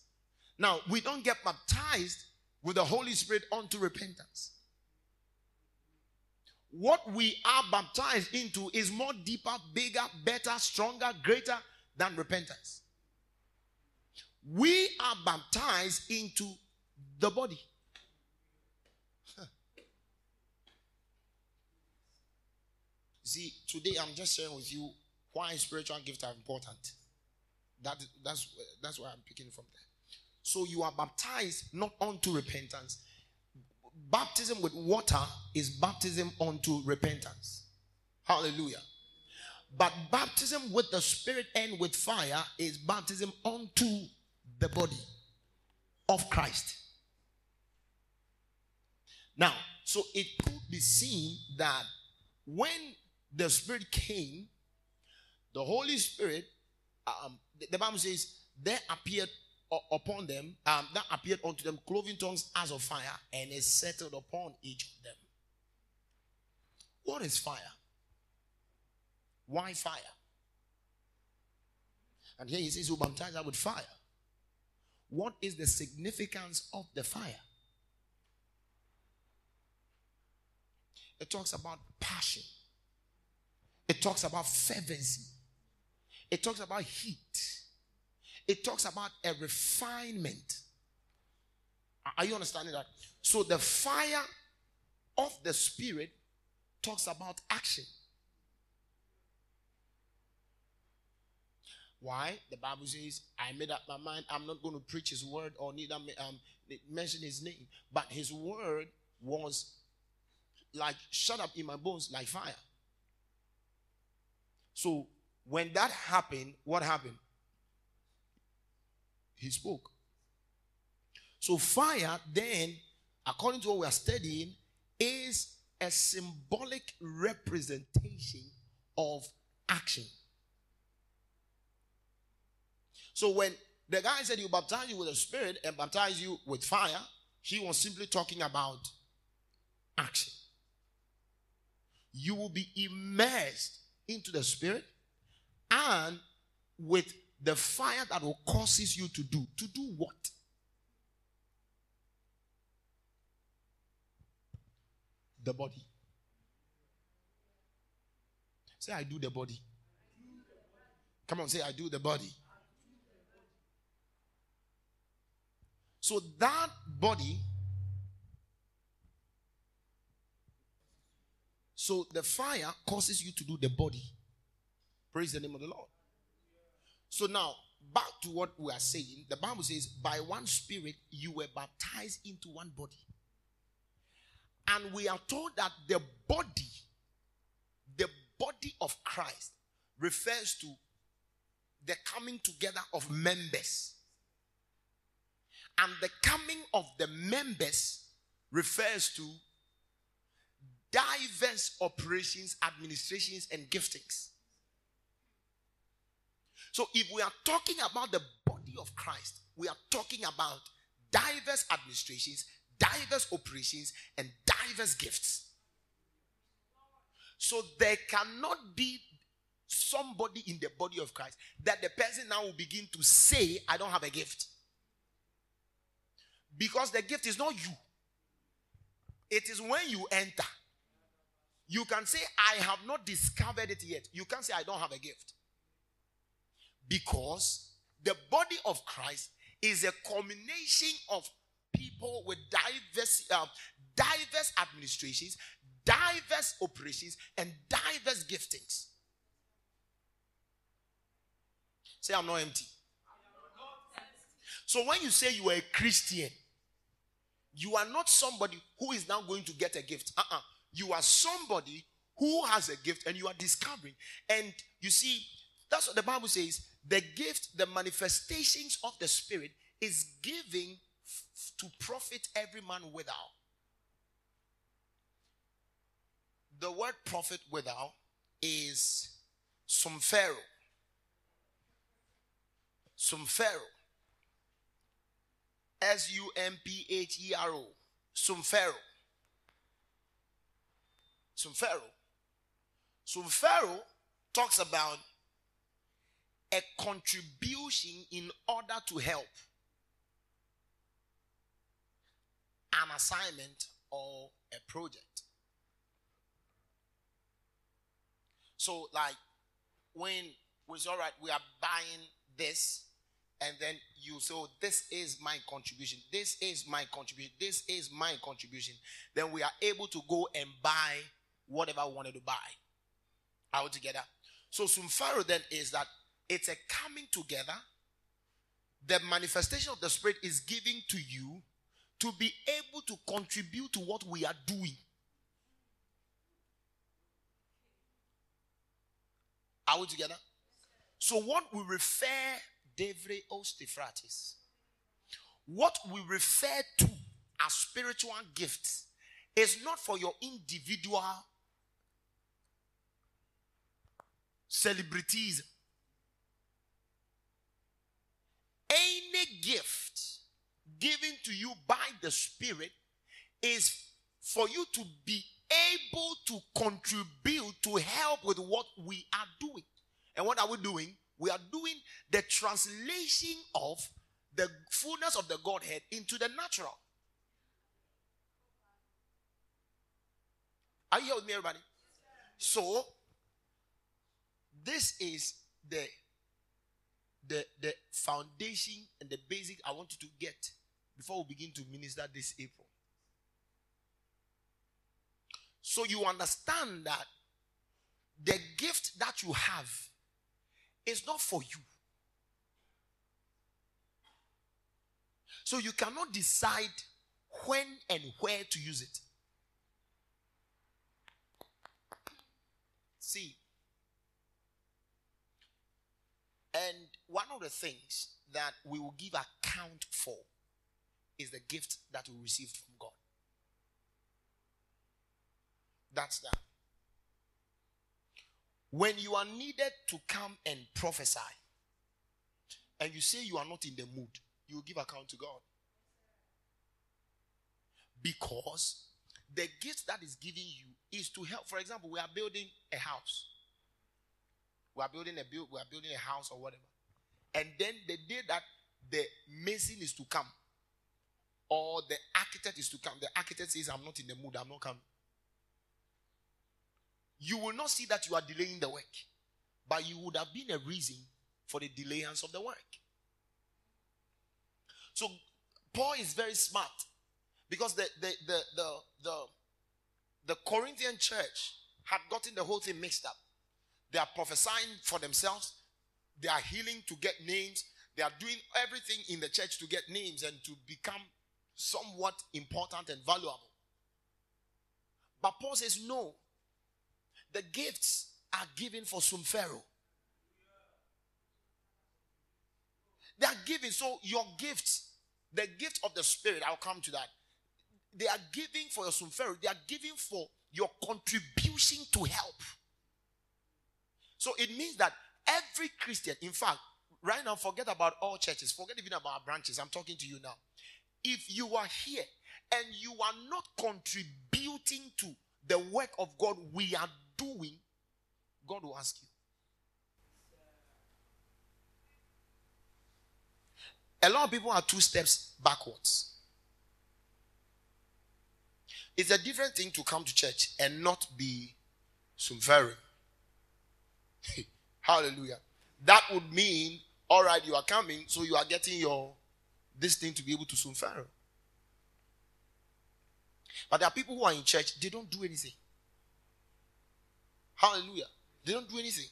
Now, we don't get baptized with the Holy Spirit unto repentance. What we are baptized into is more deeper, bigger, better, stronger, greater than repentance. We are baptized into the body. See, today I'm just sharing with you why spiritual gifts are important. That's why I'm picking from there. So you are baptized not unto repentance. Baptism with water is baptism unto repentance. Hallelujah. But baptism with the Spirit and with fire is baptism unto the body of Christ. Now, so it could be seen that when the Spirit came, the Holy Spirit, the Bible says, there appeared upon them, that appeared unto them cloven tongues as of fire, and it settled upon each of them. What is fire? Why fire? And here he says, who baptized with fire. What is the significance of the fire? It talks about passion. It talks about fervency. It talks about heat. It talks about a refinement. Are you understanding that? So the fire of the Spirit talks about action. Why? The Bible says, I made up my mind, I'm not going to preach his word or neither mention his name. But his word was like shut up in my bones like fire. So when that happened, what happened? He spoke. So fire then, according to what we are studying, is a symbolic representation of action. So when the guy said he will baptize you with the Spirit and baptize you with fire, he was simply talking about action. You will be immersed into the Spirit and with the fire that will causes you to do. To do what? The body. Say, I do the body. Come on, say, I do the body. So that body, so the fire causes you to do the body. Praise the name of the Lord. So now, back to what we are saying. The Bible says, by one Spirit you were baptized into one body. And we are told that the body of Christ refers to the coming together of members. And the coming of the members refers to diverse operations, administrations, and giftings. So if we are talking about the body of Christ, we are talking about diverse administrations, diverse operations, and diverse gifts. So there cannot be somebody in the body of Christ that the person now will begin to say, I don't have a gift. Because the gift is not you. It is when you enter. You can say, I have not discovered it yet. You can't say, I don't have a gift. Because the body of Christ is a combination of people with diverse administrations, diverse operations, and diverse giftings. Say, I'm not empty. So when you say you are a Christian, you are not somebody who is now going to get a gift. You are somebody who has a gift and you are discovering. And you see, that's what the Bible says. The gift, the manifestations of the Spirit is giving to profit every man withal. The word profit withal is somphero. Somphero. S-U-M-P-H-E-R-O. Somphero. Somphero. Somphero talks about a contribution in order to help an assignment or a project. So, like, when it's all right, we are buying this, and then you say, oh, this is my contribution, this is my contribution, this is my contribution. Then we are able to go and buy whatever we wanted to buy. All together. So, Somphero then is that it's a coming together. The manifestation of the Spirit is giving to you to be able to contribute to what we are doing. Are we together? So what we refer what we refer to as spiritual gifts is not for your individual celebrities. Any gift given to you by the Spirit is for you to be able to contribute, to help with what we are doing. And what are we doing? We are doing the translation of the fullness of the Godhead into the natural. Are you here with me, everybody? So, this is the foundation and the basic I want you to get before we begin to minister this April. So you understand that the gift that you have is not for you. So you cannot decide when and where to use it. See, and one of the things that we will give account for is the gift that we received from God. That's that. When you are needed to come and prophesy, and you say you are not in the mood, you will give account to God. Because the gift that is giving you is to help. For example, we are building a house. We are building a house or whatever. And then the day that the mason is to come, or the architect is to come, the architect says, I'm not in the mood, I'm not coming. You will not see that you are delaying the work, but you would have been a reason for the delayance of the work. So Paul is very smart, because the Corinthian church had gotten the whole thing mixed up. They are prophesying for themselves. They are healing to get names. They are doing everything in the church to get names and to become somewhat important and valuable. But Paul says, no. The gifts are given for Somphero. They are given. So your gifts, the gift of the Spirit, I'll come to that. They are giving for your Somphero. They are giving for your contribution to help. So it means that every Christian, in fact, right now, forget about all churches, forget even about branches. I'm talking to you now. If you are here and you are not contributing to the work of God we are doing, God will ask you. A lot of people are two steps backwards. It's a different thing to come to church and not be sovereign. Hallelujah. That would mean, all right, you are coming, so you are getting your this thing to be able to sovereign. But there are people who are in church, they don't do anything. Hallelujah. They don't do anything.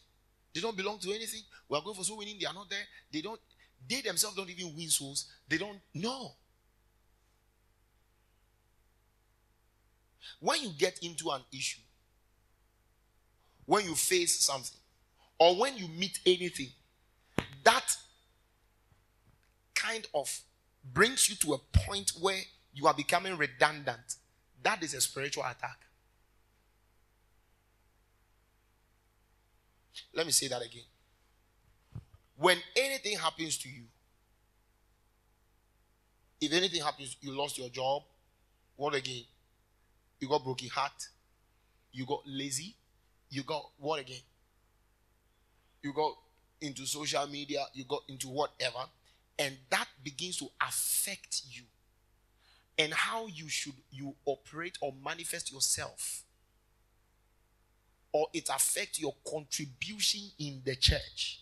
They don't belong to anything. We are going for soul winning. They are not there. They themselves don't even win souls. They don't know. When you get into an issue, when you face something, or when you meet anything, that kind of brings you to a point where you are becoming redundant. That is a spiritual attack. Let me say that again. When anything happens to you, if anything happens, you lost your job, what again? You got broken heart. You got lazy. You got what again? You got into social media. You got into whatever. And that begins to affect you and how you operate or manifest yourself. Or it affects your contribution in the church.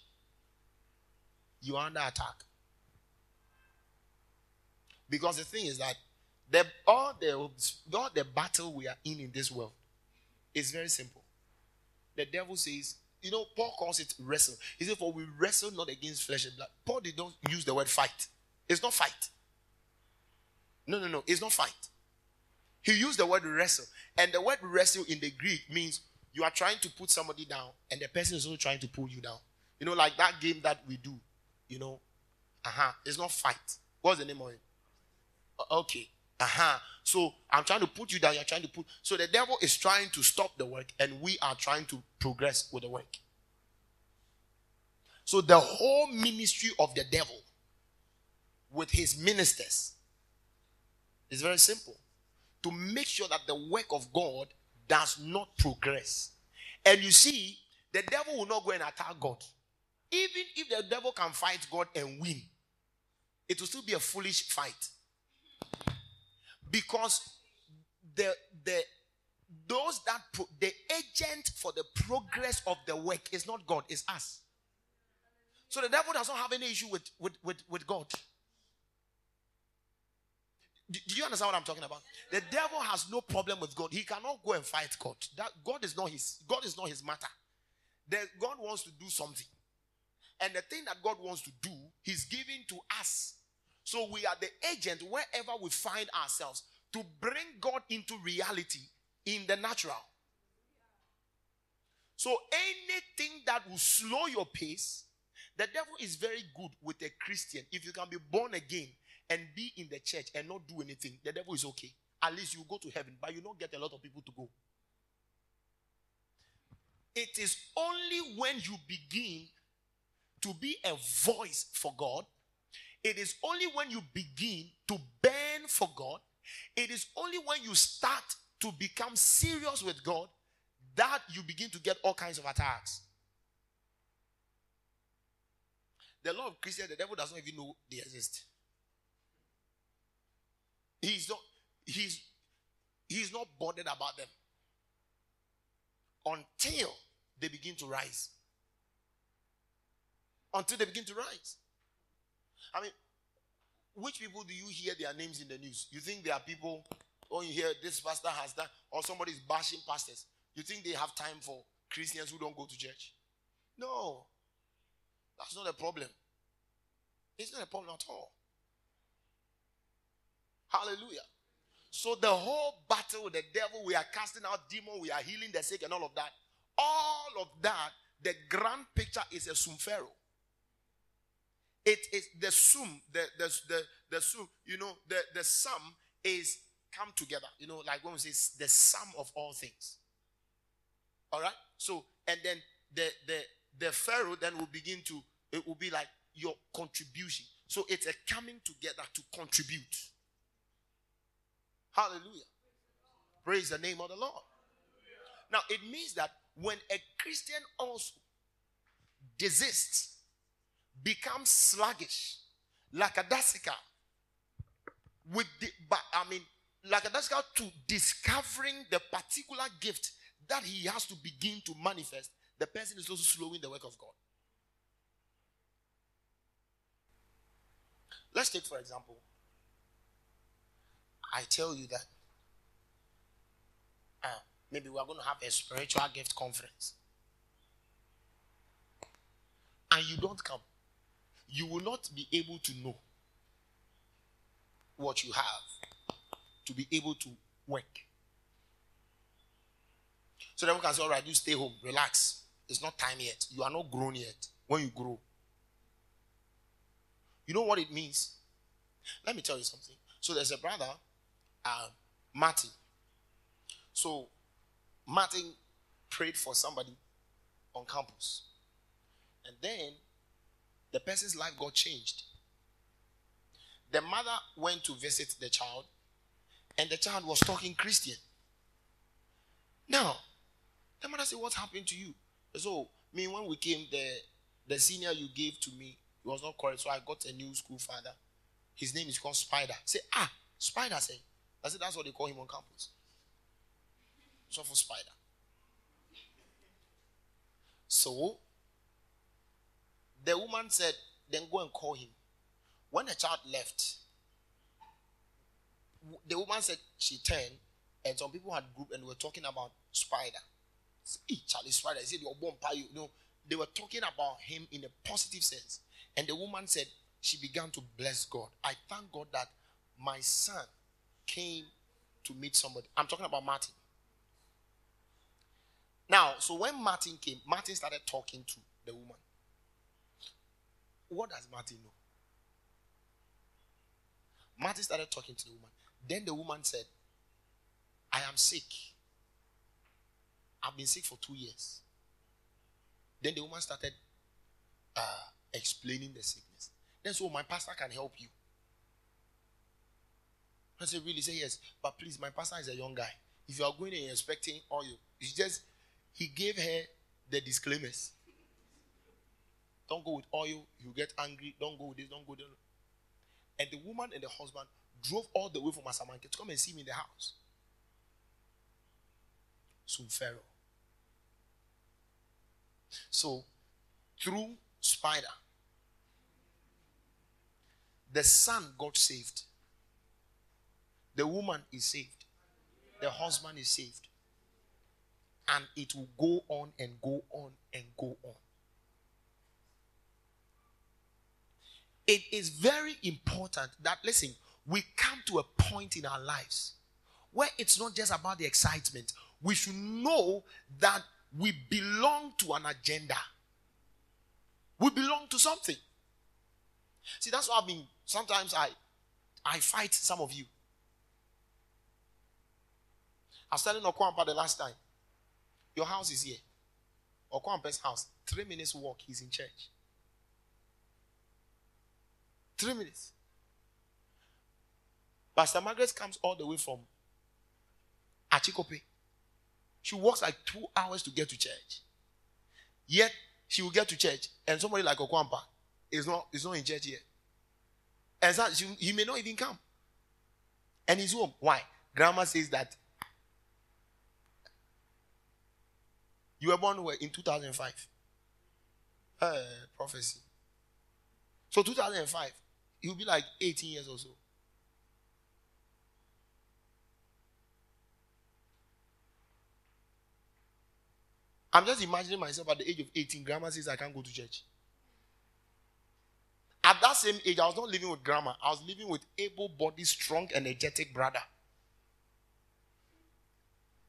You are under attack. Because the thing is that all the battle we are in this world is very simple. The devil says, you know, Paul calls it wrestle. He said, for we wrestle not against flesh and blood. Paul did not use the word fight. It's not fight. No. It's not fight. He used the word wrestle. And the word wrestle in the Greek means you are trying to put somebody down and the person is also trying to pull you down. You know, like that game that we do, you know. It's not fight. What's the name of it? Okay. So I'm trying to put you down. You're trying to put. So the devil is trying to stop the work, and we are trying to progress with the work. So the whole ministry of the devil with his ministers is very simple: to make sure that the work of God does not progress. And you see, the devil will not go and attack God. Even if the devil can fight God and win, it will still be a foolish fight. Because the agent for the progress of the work is not God, it's us. So the devil does not have any issue with God. Do you understand what I'm talking about? The devil has no problem with God. He cannot go and fight God. That God is not his matter. God wants to do something. And the thing that God wants to do, he's giving to us. So we are the agent wherever we find ourselves to bring God into reality in the natural. So anything that will slow your pace, the devil is very good with a Christian. If you can be born again and be in the church and not do anything, the devil is okay. At least you go to heaven, but you don't get a lot of people to go. It is only when you begin to be a voice for God. It is only when you begin to burn for God, it is only when you start to become serious with God that you begin to get all kinds of attacks. The Lord of Christians, the devil does not even know they exist. He's not bothered about them until they begin to rise. I mean, which people do you hear their names in the news? You think there are people, when you hear this pastor has that, or somebody is bashing pastors, you think they have time for Christians who don't go to church? No. That's not a problem. It's not a problem at all. Hallelujah. So the whole battle with the devil, we are casting out demons, we are healing the sick and all of that. All of that, the grand picture is a sumphero. It is the sum, the sum, you know, the sum is come together. You know, like when we say the sum of all things. All right? So, and then the Pharaoh then will begin to, it will be like your contribution. So it's a coming together to contribute. Hallelujah. Praise the name of the Lord. Now, it means that when a Christian also desists, becomes sluggish, lackadaisical, lackadaisical to discovering the particular gift that he has to begin to manifest, the person is also slowing the work of God. Let's take, for example, I tell you that maybe we are going to have a spiritual gift conference. And you don't come. You will not be able to know what you have to be able to work. So then we can say, all right, you stay home, relax. It's not time yet. You are not grown yet. When you grow, you know what it means? Let me tell you something. So there's a brother, Martin. So Martin prayed for somebody on campus. And then the person's life got changed. The mother went to visit the child, and the child was talking Christian. Now, the mother said, what happened to you? So, me, when we came, the senior you gave to me, it was not correct, so I got a new school father. His name is called Spider. Say, ah, Spider, say. I said, that's what they call him on campus. So for Spider. So, the woman said, then go and call him. When the child left, the woman said she turned, and some people had grouped and were talking about Spider. Hey, Charlie Spider, he said, you're born by you. No, they were talking about him in a positive sense. And the woman said, she began to bless God. I thank God that my son came to meet somebody. I'm talking about Martin. Now, so when Martin came, Martin started talking to the woman. What does Martin know? Martin started talking to the woman. Then the woman said, I am sick. I've been sick for 2 years. Then the woman started explaining the sickness. Then so my pastor can help you. I said, really? Say yes. But please, my pastor is a young guy. If you are going and expecting all you, he gave her the disclaimers. Don't go with oil, you get angry. Don't go with this, don't go there. And the woman and the husband drove all the way from Assamanke to come and see me in the house. So Pharaoh. So, through Spider, the son got saved. The woman is saved. The husband is saved. And it will go on and go on and go on. It is very important that, listen, we come to a point in our lives where it's not just about the excitement. We should know that we belong to an agenda. We belong to something. See, that's why sometimes I fight some of you. I was telling Okwampa the last time, your house is here. Okwampa's house, 3 minutes walk, he's in church. 3 minutes. Pastor Margaret comes all the way from Achikope. She walks like 2 hours to get to church. Yet she will get to church, and somebody like Okwampa is not in church yet. And so he may not even come. And he's home. Why? Grandma says that you were born where? In 2005. Prophecy. So 2005. He'll be like 18 years or so. I'm just imagining myself at the age of 18. Grandma says I can't go to church. At that same age, I was not living with grandma. I was living with able-bodied, strong, energetic brother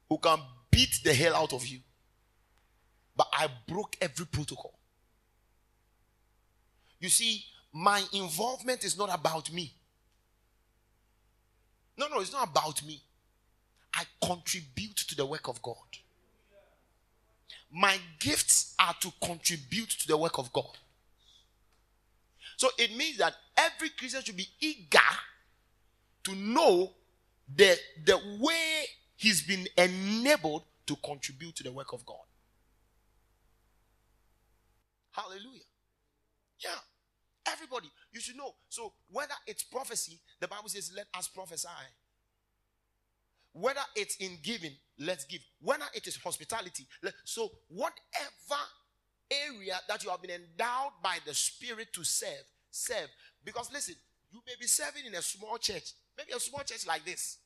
who can beat the hell out of you. But I broke every protocol. You see, my involvement is not about me. No, it's not about me. I contribute to the work of God. My gifts are to contribute to the work of God. So it means that every Christian should be eager to know the way he's been enabled to contribute to the work of God. Hallelujah. Yeah. Everybody, you should know. So whether it's prophecy, the Bible says, let us prophesy. Whether it's in giving, let's give. Whether it is hospitality. So whatever area that you have been endowed by the Spirit to serve, serve. Because listen, you may be serving in a small church, maybe a small church like this,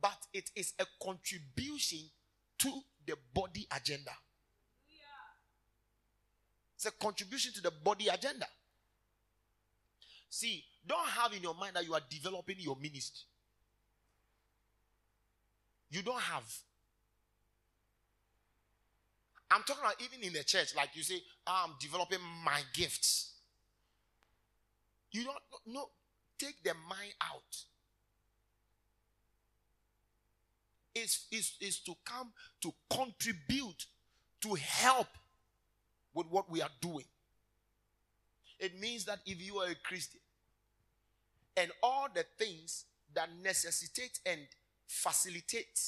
but it is a contribution to the body agenda. It's a contribution to the body agenda. See, don't have in your mind that you are developing your ministry. You don't have. I'm talking about even in the church, like you say, I'm developing my gifts. You don't, no, take the mind out. It's to come to contribute, to help with what we are doing. It means that if you are a Christian and all the things that necessitate and facilitate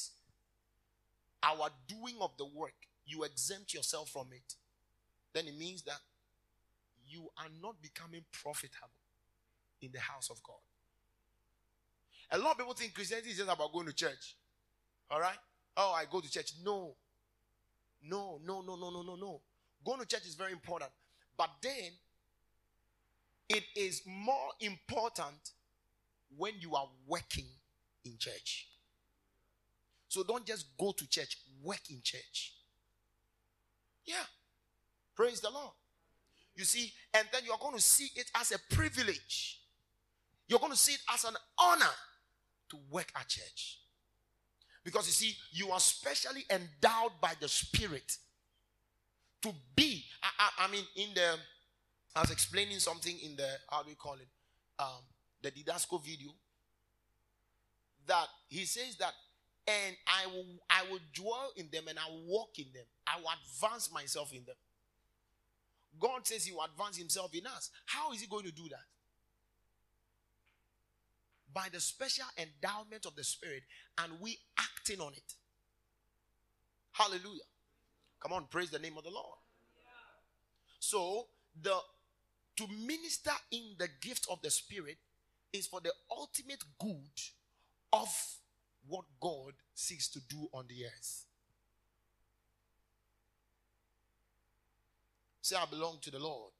our doing of the work, you exempt yourself from it, then it means that you are not becoming profitable in the house of God. A lot of people think Christianity is just about going to church. All right? Oh, I go to church. No. Going to church is very important. But then, it is more important when you are working in church. So don't just go to church. Work in church. Yeah. Praise the Lord. You see, and then you're going to see it as a privilege. You're going to see it as an honor to work at church. Because you see, you are specially endowed by the Spirit to be, I mean, I was explaining something in the, how do we call it, the Didasco video, that he says that, and I will dwell in them and I will walk in them. I will advance myself in them. God says he will advance himself in us. How is he going to do that? By the special endowment of the Spirit and we acting on it. Hallelujah. Come on, praise the name of the Lord. So, to minister in the gift of the Spirit is for the ultimate good of what God seeks to do on the earth. Say, I belong to the Lord.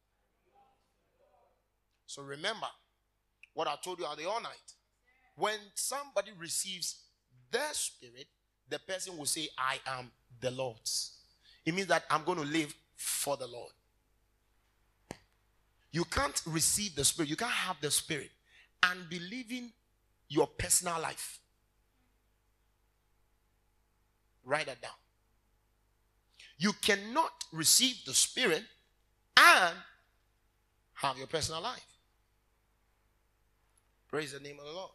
So remember what I told you at the all night. When somebody receives their Spirit, the person will say, I am the Lord's. It means that I'm going to live for the Lord. You can't receive the Spirit. You can't have the Spirit and be living your personal life. Write that down. You cannot receive the Spirit and have your personal life. Praise the name of the Lord.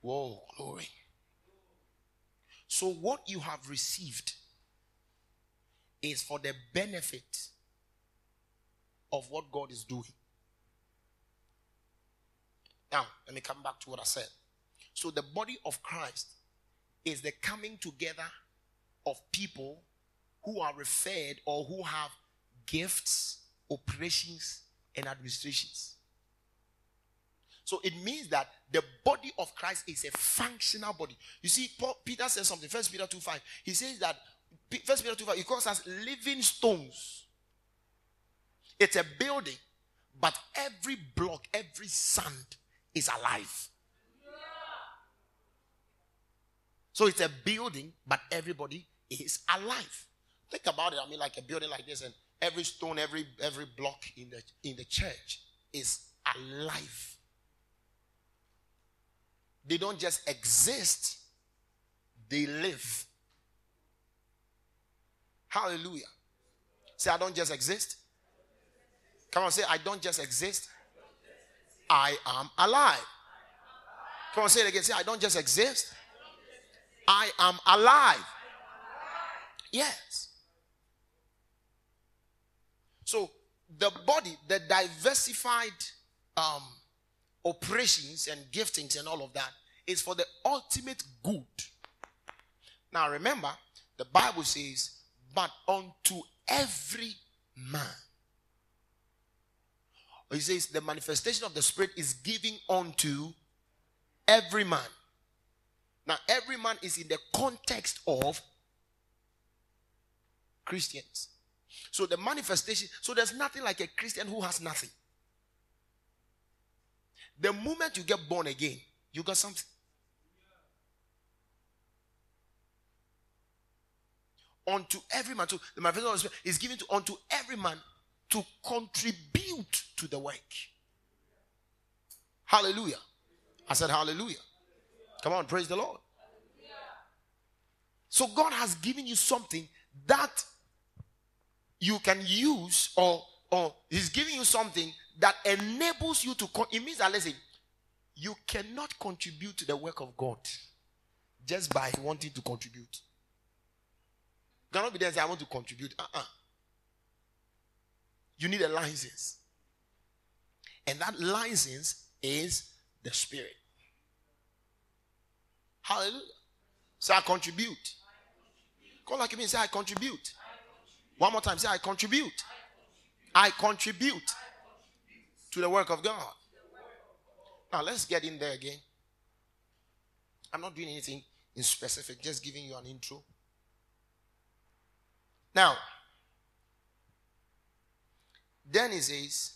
Whoa, glory. So what you have received is for the benefit of what God is doing. Now, let me come back to what I said. So the body of Christ is the coming together of people who are referred or who have gifts, operations, and administrations. So it means that the body of Christ is a functional body. You see, Peter says something. 1 Peter 2:5. He says that, 1 Peter 2:5, he calls us living stones. It's a building, but every block, every sand is alive. So it's a building, but everybody is alive. Think about it. I mean, like a building like this, and every stone, every block in the church is alive. They don't just exist, they live. Hallelujah. Say, I don't just exist. Come on, say, I don't just exist. I am alive. Come on, say it again. Say, I don't just exist. I am alive. Yes. So the body, the diversified operations and giftings and all of that is for the ultimate good. Now remember, the Bible says, but unto every man. It says the manifestation of the Spirit is giving unto every man. Now every man is in the context of Christians. So the manifestation, so there's nothing like a Christian who has nothing. The moment you get born again, you got something. Unto every man. So the manifestation of the Spirit is given unto every man to contribute to the work. Hallelujah. I said hallelujah. Come on, praise the Lord. So God has given you something that you can use, or He's giving you something that enables you to. It means that, listen, you cannot contribute to the work of God just by wanting to contribute. You cannot be there and say, I want to contribute. You need a license. And that license is the Spirit. Hallelujah. Say, I contribute. Call like you mean, say, I contribute. One more time, say, I contribute. I contribute to the work of God. Now, let's get in there again. I'm not doing anything in specific, just giving you an intro. Now, then he says,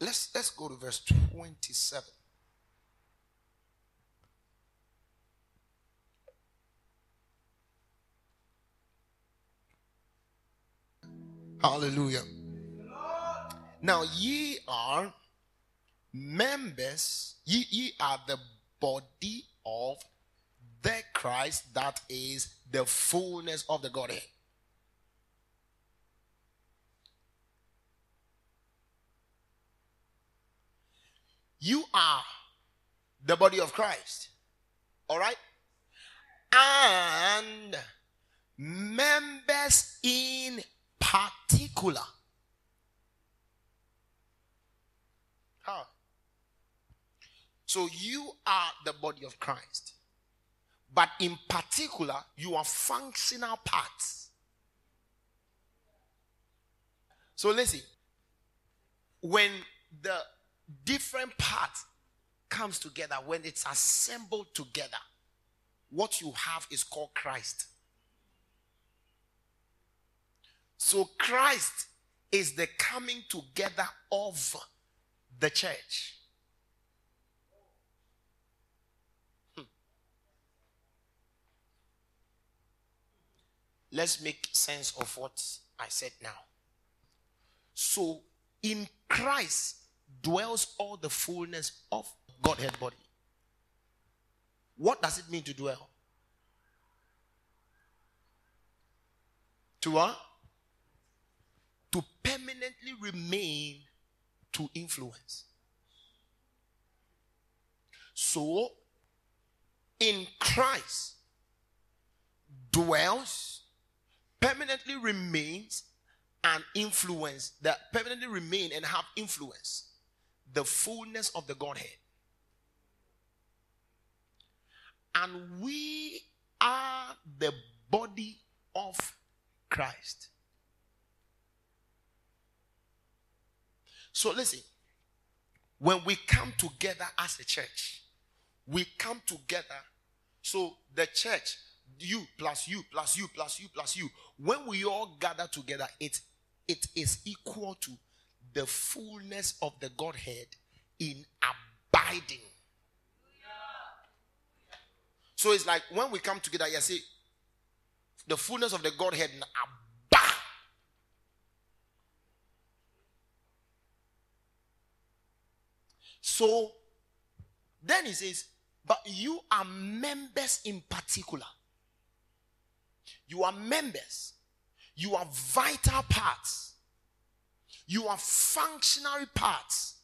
let's go to verse 27. Hallelujah. Now ye are members, ye are the body of the Christ, that is the fullness of the Godhead. You are the body of Christ. All right? And members in particular. How? So you are the body of Christ. But in particular, you are functional parts. So listen, when the different parts comes together, when it's assembled together, what you have is called Christ. So Christ is the coming together of the church. Let's make sense of what I said now. So in Christ dwells all the fullness of Godhead body. What does it mean to dwell? To what? To permanently remain, to influence. So in Christ dwells, permanently remains and influence, that permanently remain and have influence, the fullness of the Godhead. And we are the body of Christ. So listen, when we come together as a church, we come together. So the church, you plus you plus you plus you plus you, when we all gather together, it is equal to the fullness of the Godhead in abiding. So it's like when we come together, you see the fullness of the Godhead in abiding. So then he says, but you are members in particular. You are members. You are vital parts. You are functionary parts.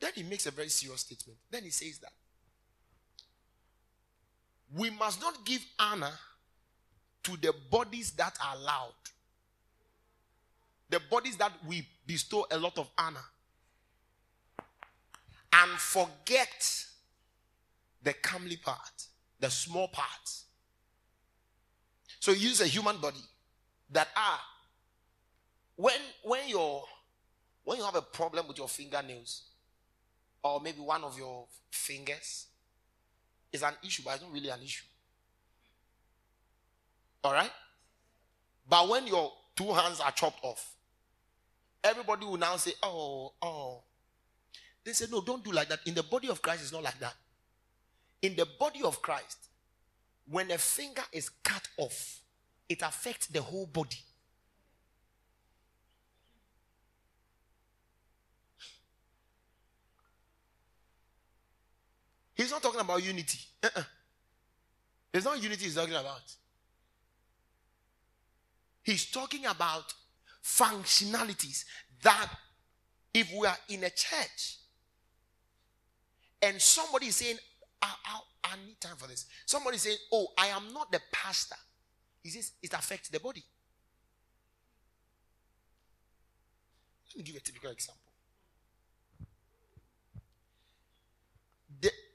Then he makes a very serious statement. Then he says that we must not give honor to the bodies that are loud. The bodies that we bestow a lot of honor. And forget the comely part, the small part. So you use a human body that are, when you have a problem with your fingernails, or maybe one of your fingers, is an issue, but it's not really an issue. All right? But when your two hands are chopped off, everybody will now say, oh. They say, no, don't do like that. In the body of Christ, it's not like that. In the body of Christ, when a finger is cut off, it affects the whole body. He's not talking about unity. It's not unity he's talking about. He's talking about functionalities that if we are in a church and somebody is saying, I need time for this. Somebody is saying, oh, I am not the pastor. He says, it affects the body. Let me give a typical example.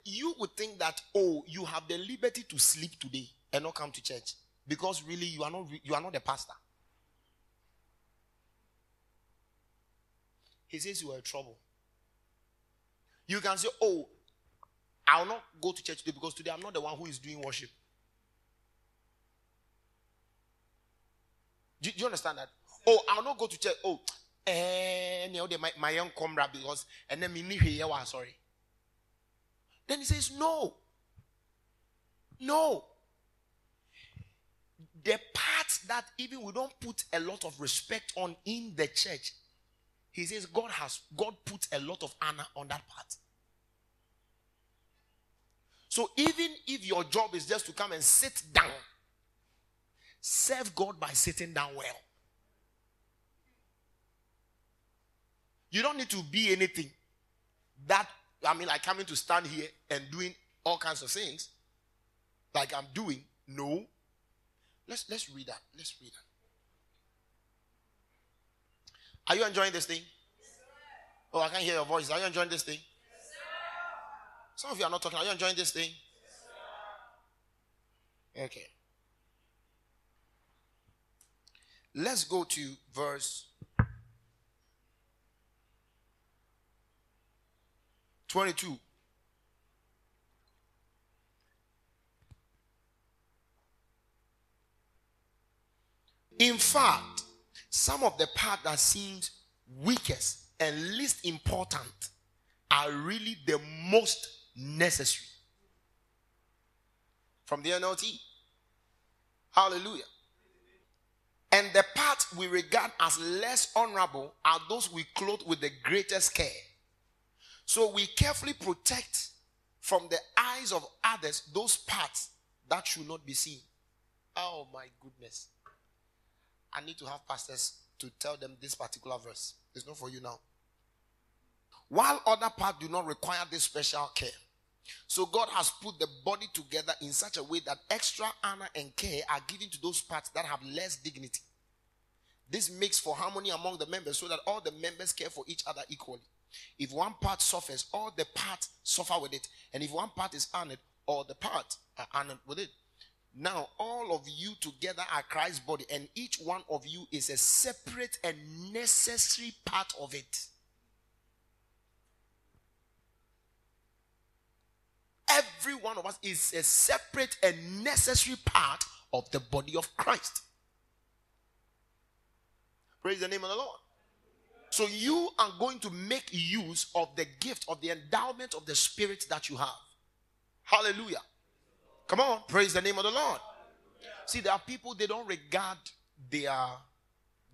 You would think that, oh, you have the liberty to sleep today and not come to church. Because really, you are not the pastor. He says you are in trouble. You can say, oh, I will not go to church today because today I'm not the one who is doing worship. Do you understand that? Oh, I will not go to church. Oh, my young comrade because, and then me, sorry. Then he says, no. The parts that even we don't put a lot of respect on in the church, he says God puts a lot of honor on that part. So even if your job is just to come and sit down, serve God by sitting down well. You don't need to be anything that, like coming to stand here and doing all kinds of things like I'm doing. No. Let's read that. Are you enjoying this thing? Yes, sir. Oh, I can't hear your voice. Are you enjoying this thing? Yes, sir. Some of you are not talking. Are you enjoying this thing? Yes, sir. Okay. Let's go to verse 22. In fact, some of the parts that seems weakest and least important are really the most necessary. From the NLT. Hallelujah. And the parts we regard as less honorable are those we clothe with the greatest care. So we carefully protect from the eyes of others those parts that should not be seen. Oh my goodness. I need to have pastors to tell them this particular verse. It's not for you now. While other parts do not require this special care. So God has put the body together in such a way that extra honor and care are given to those parts that have less dignity. This makes for harmony among the members so that all the members care for each other equally. If one part suffers, all the parts suffer with it. And if one part is honored, all the parts are honored with it. Now, all of you together are Christ's body, and each one of you is a separate and necessary part of it. Every one of us is a separate and necessary part of the body of Christ. Praise the name of the Lord. So you are going to make use of the gift, of the endowment of the Spirit that you have. Hallelujah. Come on. Praise the name of the Lord. Hallelujah. See, there are people, they don't regard their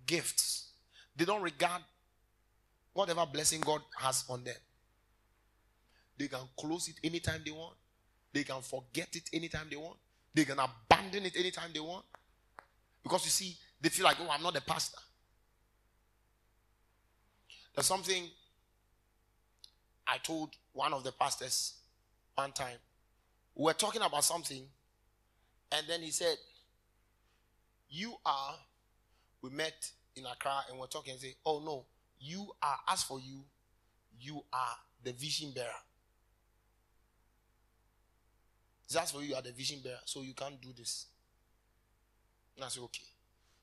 gifts. They don't regard whatever blessing God has on them. They can close it anytime they want. They can forget it anytime they want. They can abandon it anytime they want. Because you see, they feel like, oh, I'm not the pastor. There's something I told one of the pastors one time. We were talking about something, and then he said, we met in Accra and we're talking and say, oh no, as for you, you are the vision bearer. That's for you, you are the vision bearer, so you can't do this. And I said, okay.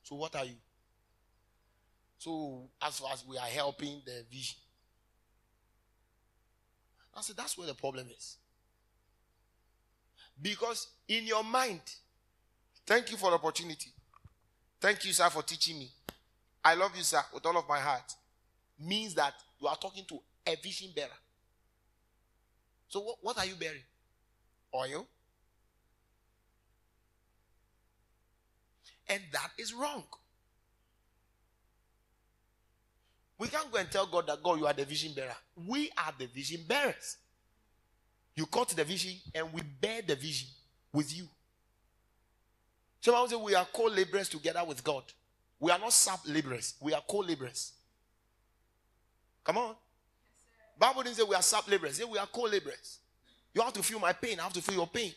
So what are you? So as far as we are helping the vision. I said, that's where the problem is. Because in your mind, thank you for the opportunity. Thank you, sir, for teaching me. I love you, sir, with all of my heart. Means that you are talking to a vision bearer. So what are you bearing? Oil. And that is wrong. We can't go and tell God that, God, you are the vision bearer. We are the vision bearers. You caught the vision and we bear the vision with you. Someone say we are co-laborers together with God. We are not sub-laborers. We are co-laborers. Come on. Yes, Bible didn't say we are sub-laborers. Say we are co-laborers. You have to feel my pain. I have to feel your pain.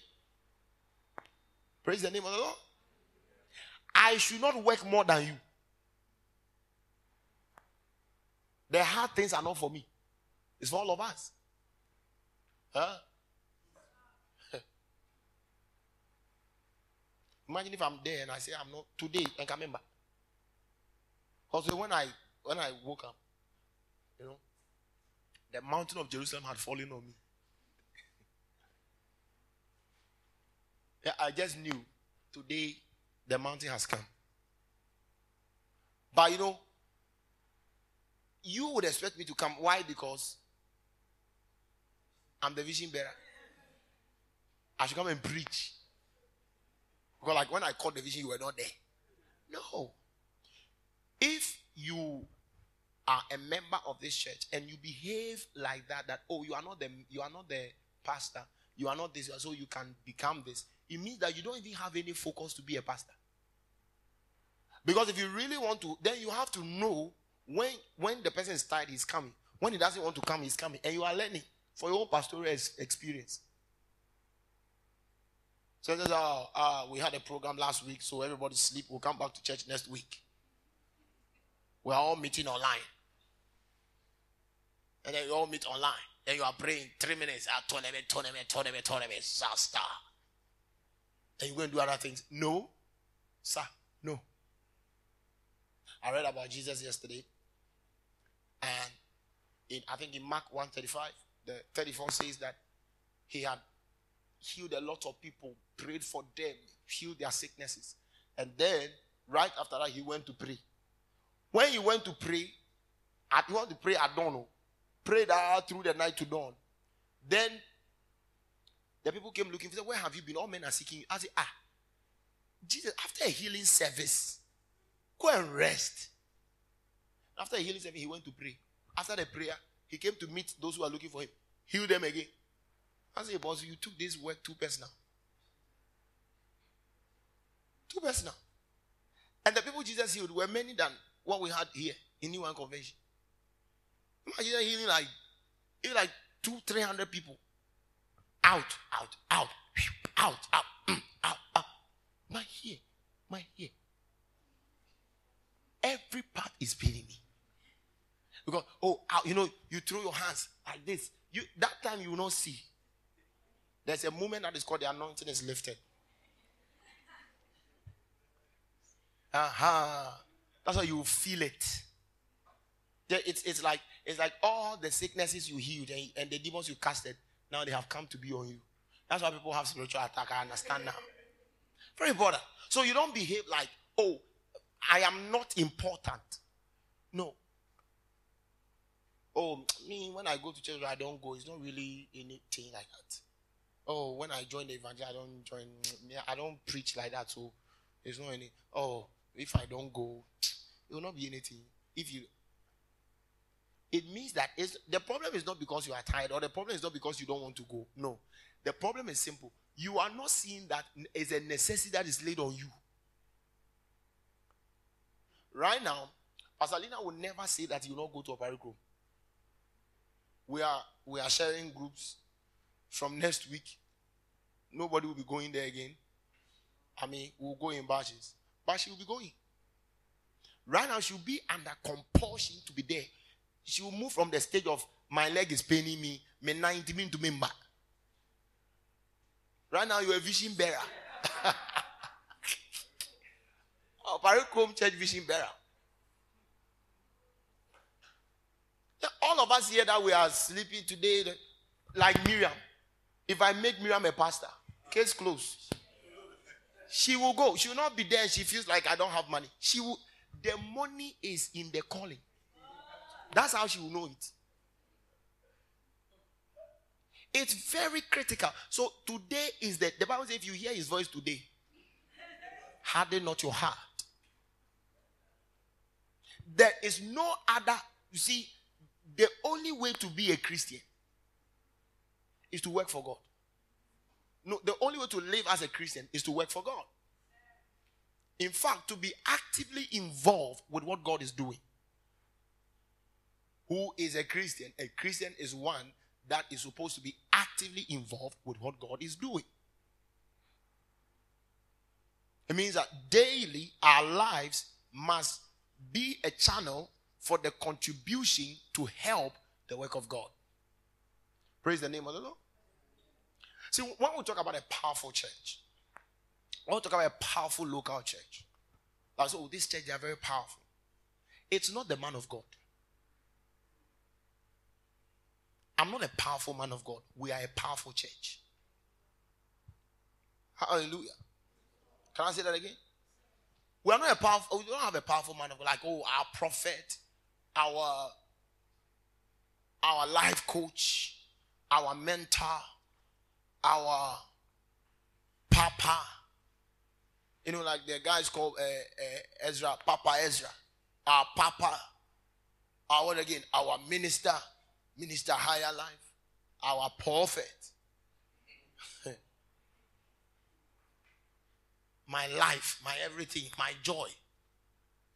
Praise the name of the Lord. I should not work more than you. The hard things are not for me. It's for all of us. Huh? Imagine if I'm there and I say I'm not today and can remember. Also, when I woke up, you know, the mountain of Jerusalem had fallen on me. Yeah, I just knew today the mountain has come. But you know, you would expect me to come. Why? Because I'm the vision bearer. I should come and preach. Because like when I caught the vision, you were not there. No. If you are a member of this church and you behave like that, oh, you are not the pastor, you are not this, so you can become this, it means that you don't even have any focus to be a pastor. Because if you really want to, then you have to know when the person is tired, he's coming. When he doesn't want to come, he's coming. And you are learning for your own pastoral experience. So this is we had a program last week, so everybody sleep. We'll come back to church next week. We're all meeting online. And then you all meet online. Then you are praying 3 minutes. Tournament, star. And you're going to do other things. No, sir, no. I read about Jesus yesterday. And I think in Mark 1:35, the 34 says that he had healed a lot of people, prayed for them, healed their sicknesses. And then, right after that, he went to pray. When he went to pray, he wanted to pray at dawn. Prayed through the night to dawn. Then, the people came looking. He said, where have you been? All men are seeking you. I said, Jesus, after a healing service, go and rest. After a healing service, he went to pray. After the prayer, he came to meet those who are looking for him. Heal them again. I say, boss, you took this work too personal. Too personal. And the people Jesus healed were many than what we had here in New York Convention. Imagine healing like 200-300 people. Out. My ear. Every part is paining me. Because, you throw your hands like this. That time you will not see. There's a moment that is called the anointing is lifted. That's how you feel it. It's like all the sicknesses you healed and the demons you casted, now they have come to be on you. That's why people have spiritual attack. I understand now. Very important. So you don't behave like, oh, I am not important. No. Oh, me, when I go to church, I don't go. It's not really anything like that. Oh, when I join the evangel, I don't preach like that, so there's no any. Oh, if I don't go, it will not be anything. It means that the problem is not because you are tired, or the problem is not because you don't want to go. No. The problem is simple. You are not seeing that it's a necessity that is laid on you. Right now, Pastor Lina will never say that you will not go to a prayer group. We are sharing groups. From next week, nobody will be going there again. I mean, we'll go in batches. But she will be going. Right now, she'll be under compulsion to be there. She will move from the stage of my leg is paining me, me 90 minutes to me back. Right now, you're a vision bearer. Our Paracombe Church vision bearer. All of us here that we are sleeping today, like Miriam. If I make Miriam a pastor, case closed. She will go. She will not be there. She feels like I don't have money. She will. The money is in the calling. That's how she will know it. It's very critical. So today is the Bible says if you hear his voice today, harden not your heart. There is no other. You see, the only way to be a Christian is to work for God. No, the only way to live as a Christian is to work for God. In fact, to be actively involved with what God is doing. Who is a Christian? A Christian is one that is supposed to be actively involved with what God is doing. It means that daily our lives must be a channel for the contribution to help the work of God. Praise the name of the Lord. See, when we talk about a powerful church, when we talk about a powerful local church, like, oh, this church, they are very powerful. It's not the man of God. I'm not a powerful man of God. We are a powerful church. Hallelujah. Can I say that again? We are not a powerful, we don't have a powerful man of God. Like, oh, our prophet, our life coach, our mentor, our papa. You know, like the guys called Ezra, Papa Ezra. Our papa. Our, again, our minister. Minister Higher Life. Our prophet. My life, my everything, my joy.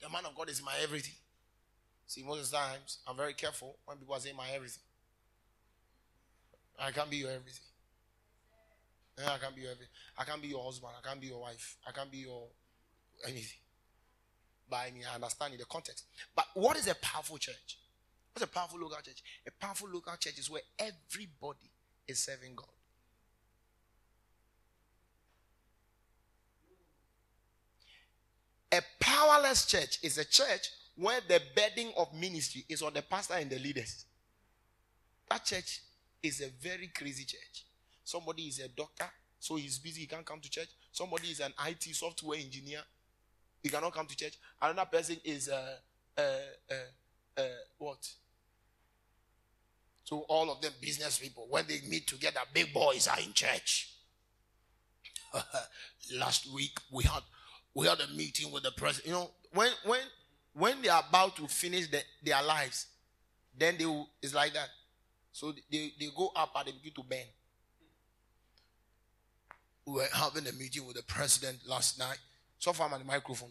The man of God is my everything. See, most times, I'm very careful when people say my everything. I can't be your everything. I can't be your everything. I can't be your husband. I can't be your wife. I can't be your anything. But I mean, I understand in the context. But what is a powerful church? What's a powerful local church? A powerful local church is where everybody is serving God. A powerless church is a church where the burden of ministry is on the pastor and the leaders. That church is a very crazy church. Somebody is a doctor, so he's busy, he can't come to church. Somebody is an IT software engineer, he cannot come to church. Another person is what? So all of them business people, when they meet together, big boys are in church. Last week we had a meeting with the president. You know, when they are about to finish their lives, then it's like that. So they go up and they begin to bend. We were having a meeting with the president last night. So far I'm at the microphone.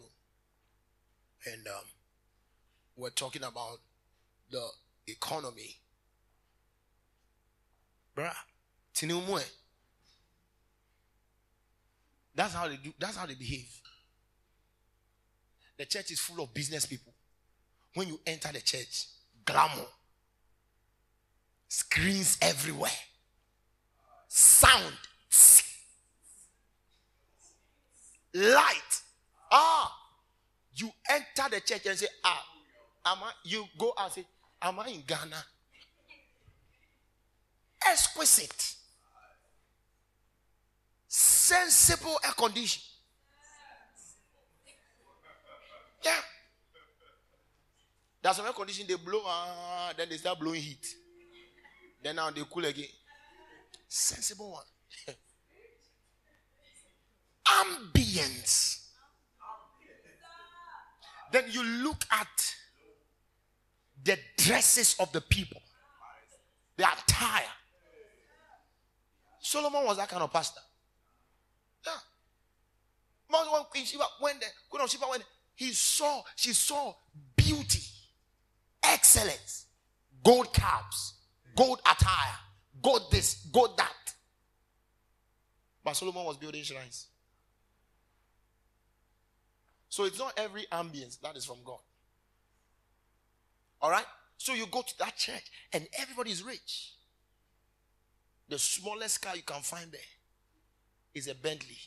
And we're talking about the economy. Bruh. Tinumwe. That's how they do. That's how they behave. The church is full of business people. When you enter the church, glamour. Screens everywhere. Sound. Light. You enter the church and say, you go and say, am I in Ghana? Exquisite. Sensible air condition. Yeah. There's some air condition they blow, then they start blowing heat. Then now they cool again. Sensible one. Ambience. Then you look at the dresses of the people. Their attire. Solomon was that kind of pastor. Yeah. When she saw beauty. excellence, gold caps, gold attire, gold this, gold that. But Solomon was building shrines. So it's not every ambience that is from God. All right? So you go to that church and everybody's rich. The smallest car you can find there is a Bentley.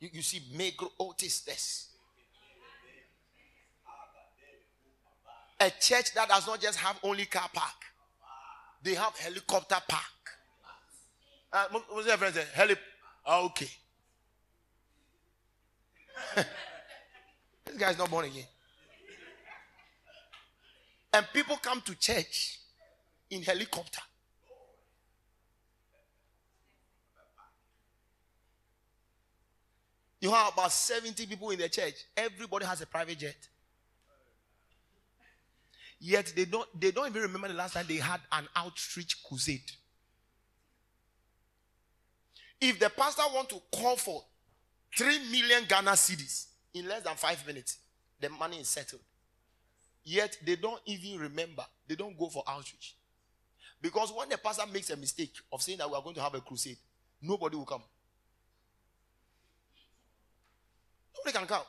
You see Megro Otis this. A church that does not just have only car park. They have helicopter park. What's your friend say? Okay. This guy's not born again. And people come to church in helicopter. You have about 70 people in the church. Everybody has a private jet. Yet they don't even remember the last time they had an outreach crusade. If the pastor wants to call for 3 million Ghana cedis in less than 5 minutes, the money is settled. Yet they don't even remember. They don't go for outreach. Because when the pastor makes a mistake of saying that we are going to have a crusade, nobody will come. Nobody can come.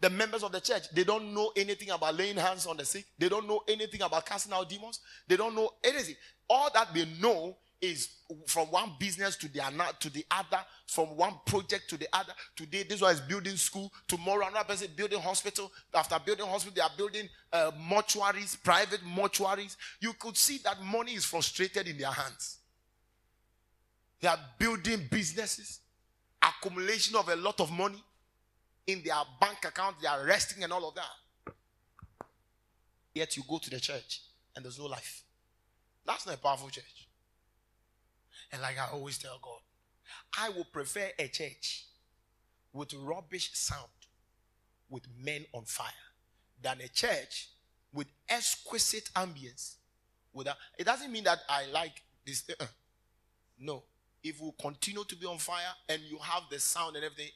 The members of the church, they don't know anything about laying hands on the sick. They don't know anything about casting out demons. They don't know anything. All that they know is from one business to the other, from one project to the other. Today, this one is building school. Tomorrow, another person is building hospital. After building hospital, they are building mortuaries, private mortuaries. You could see that money is frustrated in their hands. They are building businesses. Accumulation of a lot of money in their bank account, they are resting and all of that. Yet you go to the church and there's no life. That's not a powerful church. And like I always tell God, I would prefer a church with rubbish sound, with men on fire, than a church with exquisite ambience. It doesn't mean that I like this. No. If we continue to be on fire and you have the sound and everything,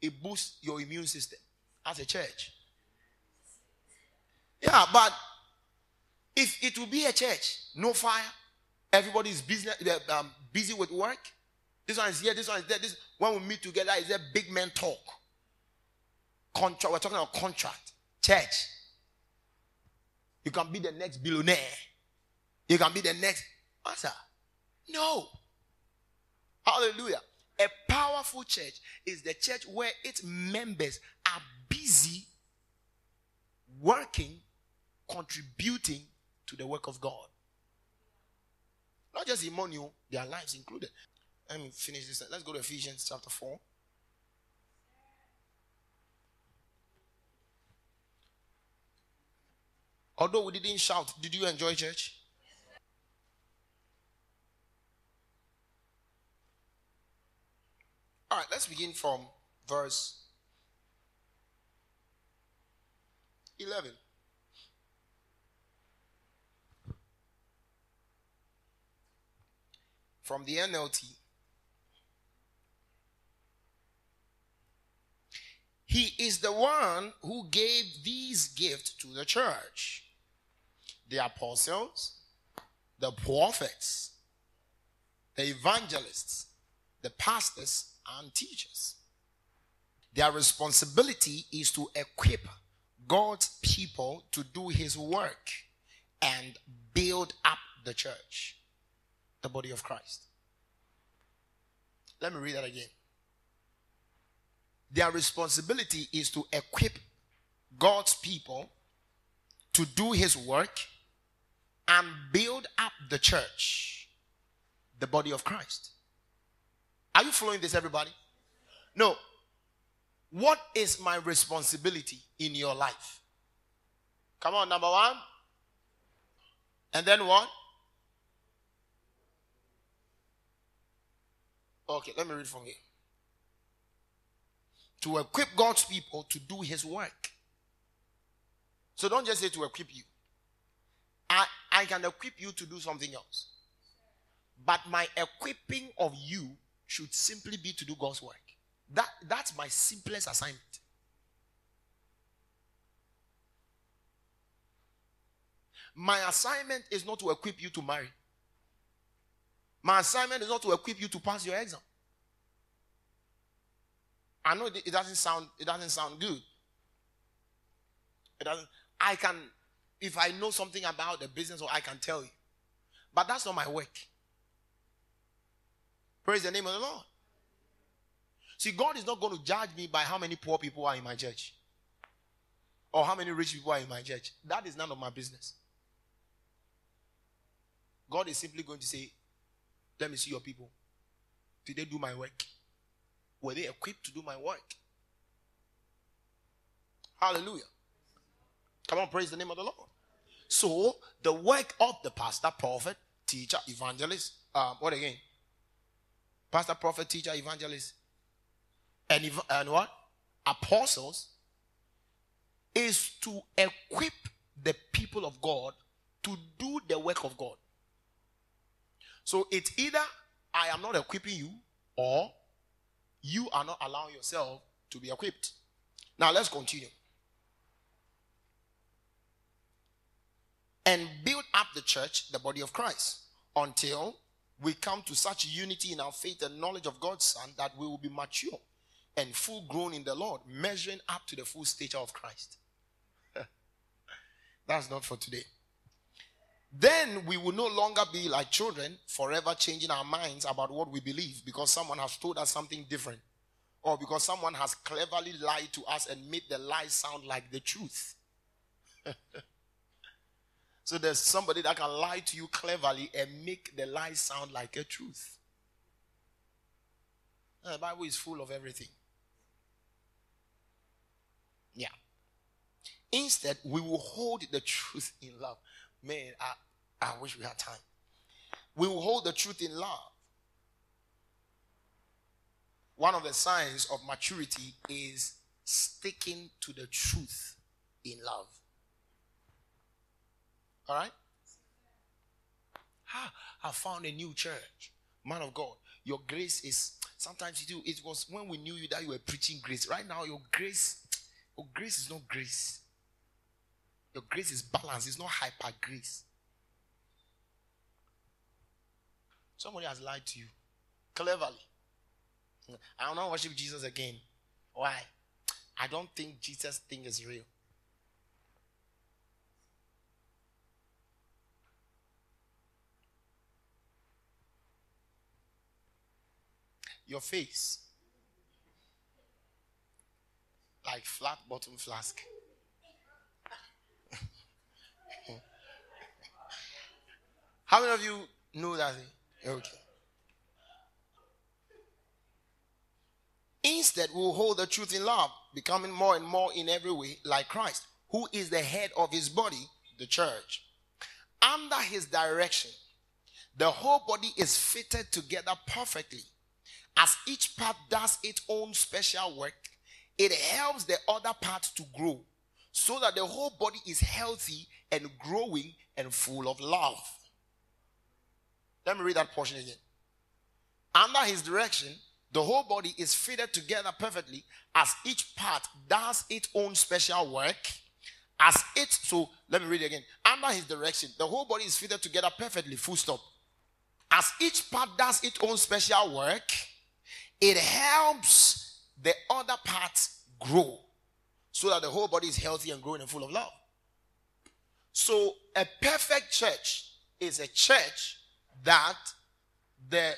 it boosts your immune system as a church. Yeah, but if it will be a church, no fire, everybody's busy with work. This one is here, this one is there. This, when we meet together, is a big man talk. Contract. We're talking about contract. Church. You can be the next billionaire. You can be the next pastor. No. Hallelujah. A powerful church is the church where its members are busy working, contributing to the work of God. Not just in money, their lives included. Let me finish this. Let's go to Ephesians chapter 4. Although we didn't shout, did you enjoy church? All right, let's begin from verse 11. From the NLT. He is the one who gave these gifts to the church. The apostles, the prophets, the evangelists, the pastors, and teachers. Their responsibility is to equip God's people to do his work and build up the church, the body of Christ. Let me read that again. Their responsibility is to equip God's people to do his work and build up the church, the body of Christ. Are you following this, everybody? No. What is my responsibility in your life? Come on, number one. And then what? Okay, let me read from here. To equip God's people to do his work. So don't just say to equip you. I can equip you to do something else. But my equipping of you should simply be to do God's work. That's my simplest assignment. My assignment is not to equip you to marry. My assignment is not to equip you to pass your exam. I know it doesn't sound good. It doesn't. I can, if I know something about the business, or I can tell you. But that's not my work. Praise the name of the Lord. See, God is not going to judge me by how many poor people are in my church, or how many rich people are in my church. That is none of my business. God is simply going to say, let me see your people. Did they do my work? Were they equipped to do my work? Hallelujah. Come on, praise the name of the Lord. So, the work of the pastor, prophet, teacher, evangelist. What again? Pastor, prophet, teacher, evangelist. And what? Apostles. Is to equip the people of God to do the work of God. So, it's either I am not equipping you, or you are not allowing yourself to be equipped. Now, let's continue. And build up the church, the body of Christ, until we come to such unity in our faith and knowledge of God's Son that we will be mature and full grown in the Lord, measuring up to the full stature of Christ. That's not for today. Then we will no longer be like children, forever changing our minds about what we believe, because someone has told us something different, or because someone has cleverly lied to us and made the lie sound like the truth. So there's somebody that can lie to you cleverly and make the lie sound like a truth. The Bible is full of everything. Yeah. Instead, we will hold the truth in love. Man, I wish we had time. We will hold the truth in love. One of the signs of maturity is sticking to the truth in love. All right? I found a new church. Man of God, your grace is, sometimes you do, it was when we knew you that you were preaching grace. Right now, your grace is not grace. Your grace is balance. It's not hyper grace. Somebody has lied to you. Cleverly. I will not worship Jesus again. Why? I don't think Jesus thing is real. Your face, like flat bottom flask. How many of you know that? Okay. Instead, we'll hold the truth in love, becoming more and more in every way like Christ, who is the head of his body, the church. Under his direction, the whole body is fitted together perfectly. As each part does its own special work, it helps the other part to grow, so that the whole body is healthy and growing and full of love. Let me read that portion again. Under his direction, the whole body is fitted together perfectly as each part does its own special work. So let me read it again. Under his direction, the whole body is fitted together perfectly, full stop. As each part does its own special work, it helps the other parts grow, so that the whole body is healthy and growing and full of love. So a perfect church is a church that the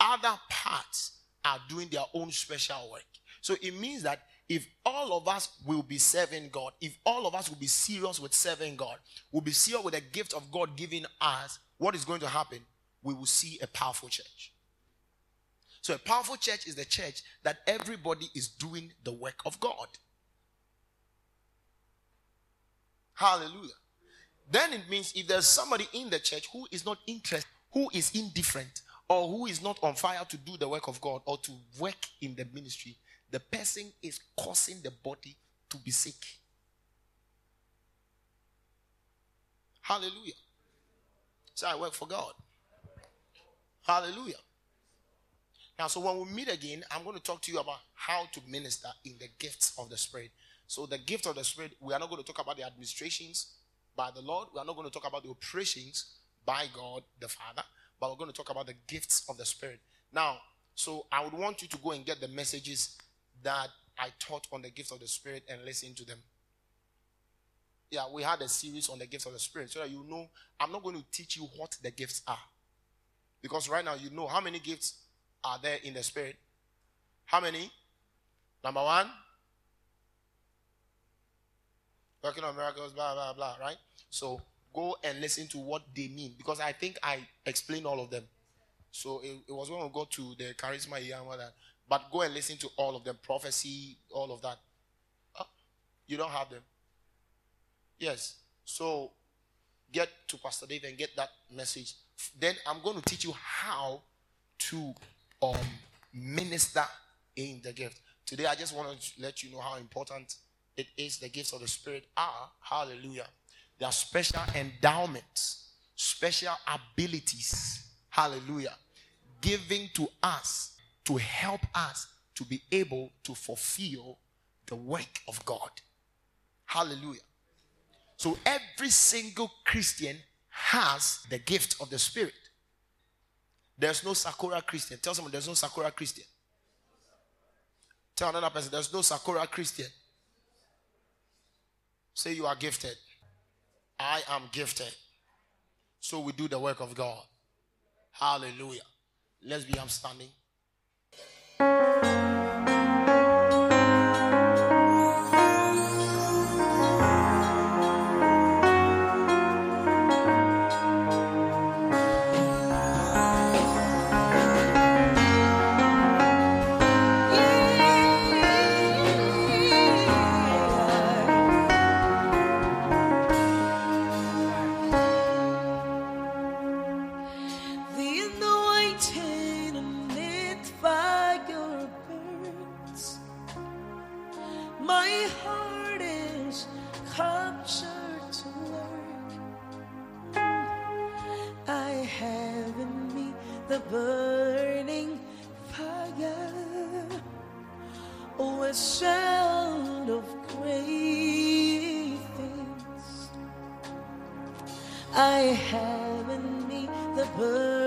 other parts are doing their own special work. So it means that if all of us will be serving God, if all of us will be serious with serving God, will be serious with the gift of God giving us, what is going to happen? We will see a powerful church. So a powerful church is the church that everybody is doing the work of God. Hallelujah. Then it means if there's somebody in the church who is not interested, who is indifferent, or who is not on fire to do the work of God or to work in the ministry, the person is causing the body to be sick. Hallelujah. So I work for God. Hallelujah. Now, so when we meet again, I'm going to talk to you about how to minister in the gifts of the Spirit. So the gift of the Spirit, we are not going to talk about the administrations by the Lord. We are not going to talk about the operations by God the Father, but we're going to talk about the gifts of the Spirit. Now, so I would want you to go and get the messages that I taught on the gifts of the Spirit and listen to them. Yeah, we had a series on the gifts of the Spirit, so that you know I'm not going to teach you what the gifts are. Because right now you know how many gifts are there in the Spirit. How many? Number one, working on miracles, blah, blah, blah, right? So go and listen to what they mean, because I think I explained all of them. So it was when we got to the charisma here and all that. But go and listen to all of them, prophecy, all of that. Oh, you don't have them. Yes. So get to Pastor Dave and get that message. Then I'm going to teach you how to minister in the gift. Today I just want to let you know how important it is the gifts of the Spirit are. Hallelujah. They are special endowments, special abilities. Hallelujah. Given to us to help us to be able to fulfill the work of God. Hallelujah. So every single Christian has the gift of the Spirit. There's no Sakura Christian. Tell someone there's no Sakura Christian. Tell another person there's no Sakura Christian. Say you are gifted. I am gifted. So we do the work of God. Hallelujah. Let's be upstanding. I have in me the burden.